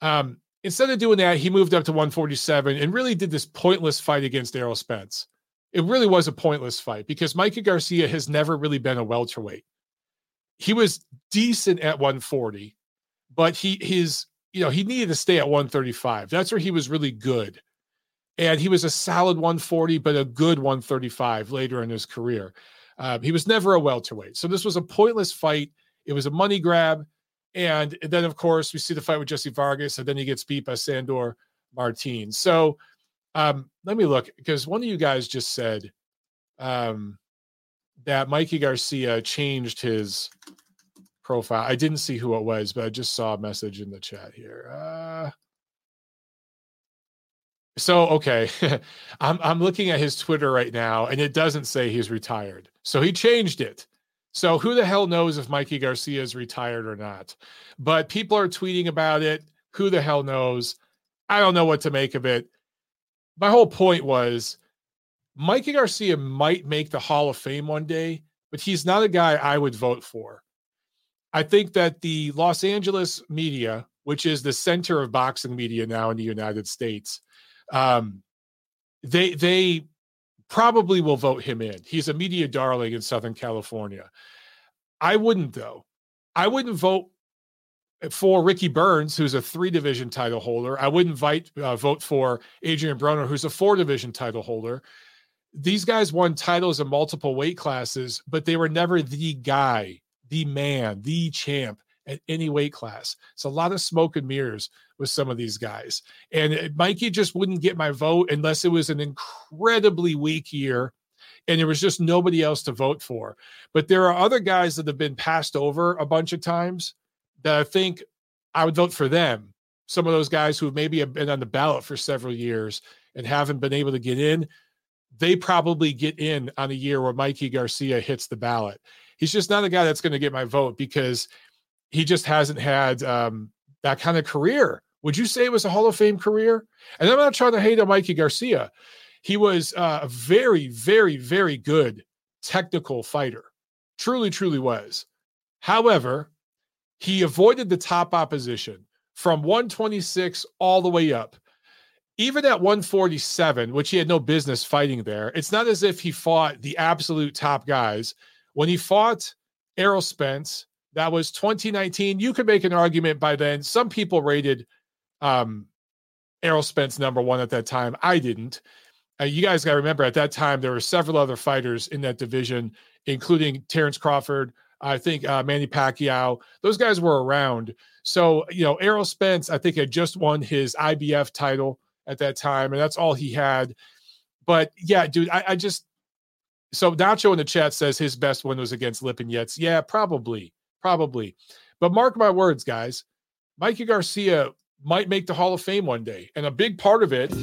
Um, instead of doing that, he moved up to one forty-seven and really did this pointless fight against Errol Spence. It really was a pointless fight because Mikey Garcia has never really been a welterweight. He was decent at one forty, but he his you know he needed to stay at one thirty-five. That's where he was really good, and he was a solid one forty, but a good one thirty-five later in his career. Um, he was never a welterweight, so this was a pointless fight. It was a money grab. And then, of course, we see the fight with Jesse Vargas, and then he gets beat by Sandor Martins. So um, let me look, because one of you guys just said um, that Mikey Garcia changed his profile. I didn't see who it was, but I just saw a message in the chat here. Uh, so, okay, I'm, I'm looking at his Twitter right now, and it doesn't say he's retired. So he changed it. So who the hell knows if Mikey Garcia is retired or not? But people are tweeting about it. Who the hell knows? I don't know what to make of it. My whole point was Mikey Garcia might make the Hall of Fame one day, but he's not a guy I would vote for. I think that the Los Angeles media, which is the center of boxing media now in the United States, um, they they probably will vote him in. He's a media darling in Southern California. I wouldn't, though. I wouldn't vote for Ricky Burns, who's a three-division title holder. I wouldn't invite, uh, vote for Adrian Broner, who's a four-division title holder. These guys won titles in multiple weight classes, but they were never the guy, the man, the champ at any weight class. It's a lot of smoke and mirrors with some of these guys. And Mikey just wouldn't get my vote unless it was an incredibly weak year and there was just nobody else to vote for. But there are other guys that have been passed over a bunch of times that I think I would vote for them. Some of those guys who maybe have been on the ballot for several years and haven't been able to get in, they probably get in on a year where Mikey Garcia hits the ballot. He's just not a guy that's going to get my vote because he just hasn't had um, that kind of career. Would you say it was a Hall of Fame career? And I'm not trying to hate on Mikey Garcia. He was a very, very, very good technical fighter. Truly, truly was. However, he avoided the top opposition from one twenty-six all the way up. Even at one forty-seven, which he had no business fighting there, it's not as if he fought the absolute top guys. When he fought Errol Spence, that was twenty nineteen. You could make an argument by then. Some people rated um, Errol Spence number one at that time. I didn't. Uh, you guys got to remember, at that time, there were several other fighters in that division, including Terrence Crawford, I think uh, Manny Pacquiao. Those guys were around. So, you know, Errol Spence, I think, had just won his I B F title at that time, and that's all he had. But, yeah, dude, I, I just – so Nacho in the chat says his best win was against Lipinets. Yeah, probably. Probably. But mark my words, guys, Mikey Garcia might make the Hall of Fame one day. And a big part of it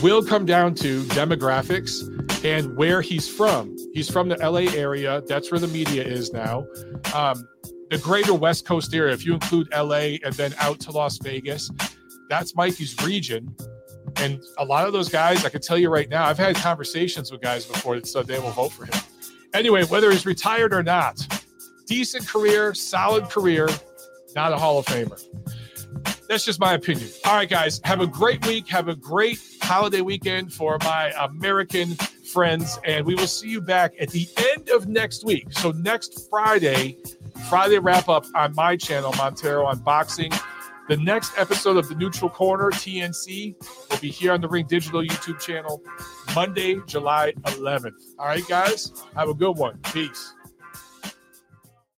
will come down to demographics and where he's from. He's from the L A area. That's where the media is now. Um, the greater West Coast area, if you include L A and then out to Las Vegas, that's Mikey's region. And a lot of those guys, I can tell you right now, I've had conversations with guys before that said they will vote for him. Anyway, whether he's retired or not, decent career, solid career, not a Hall of Famer. That's just my opinion. All right, guys, have a great week. Have a great holiday weekend for my American friends, and we will see you back at the end of next week. So next Friday, Friday wrap-up on my channel, Montero Unboxing. The next episode of The Neutral Corner, T N C, will be here on the Ring Digital YouTube channel Monday, July eleventh. All right, guys, have a good one. Peace.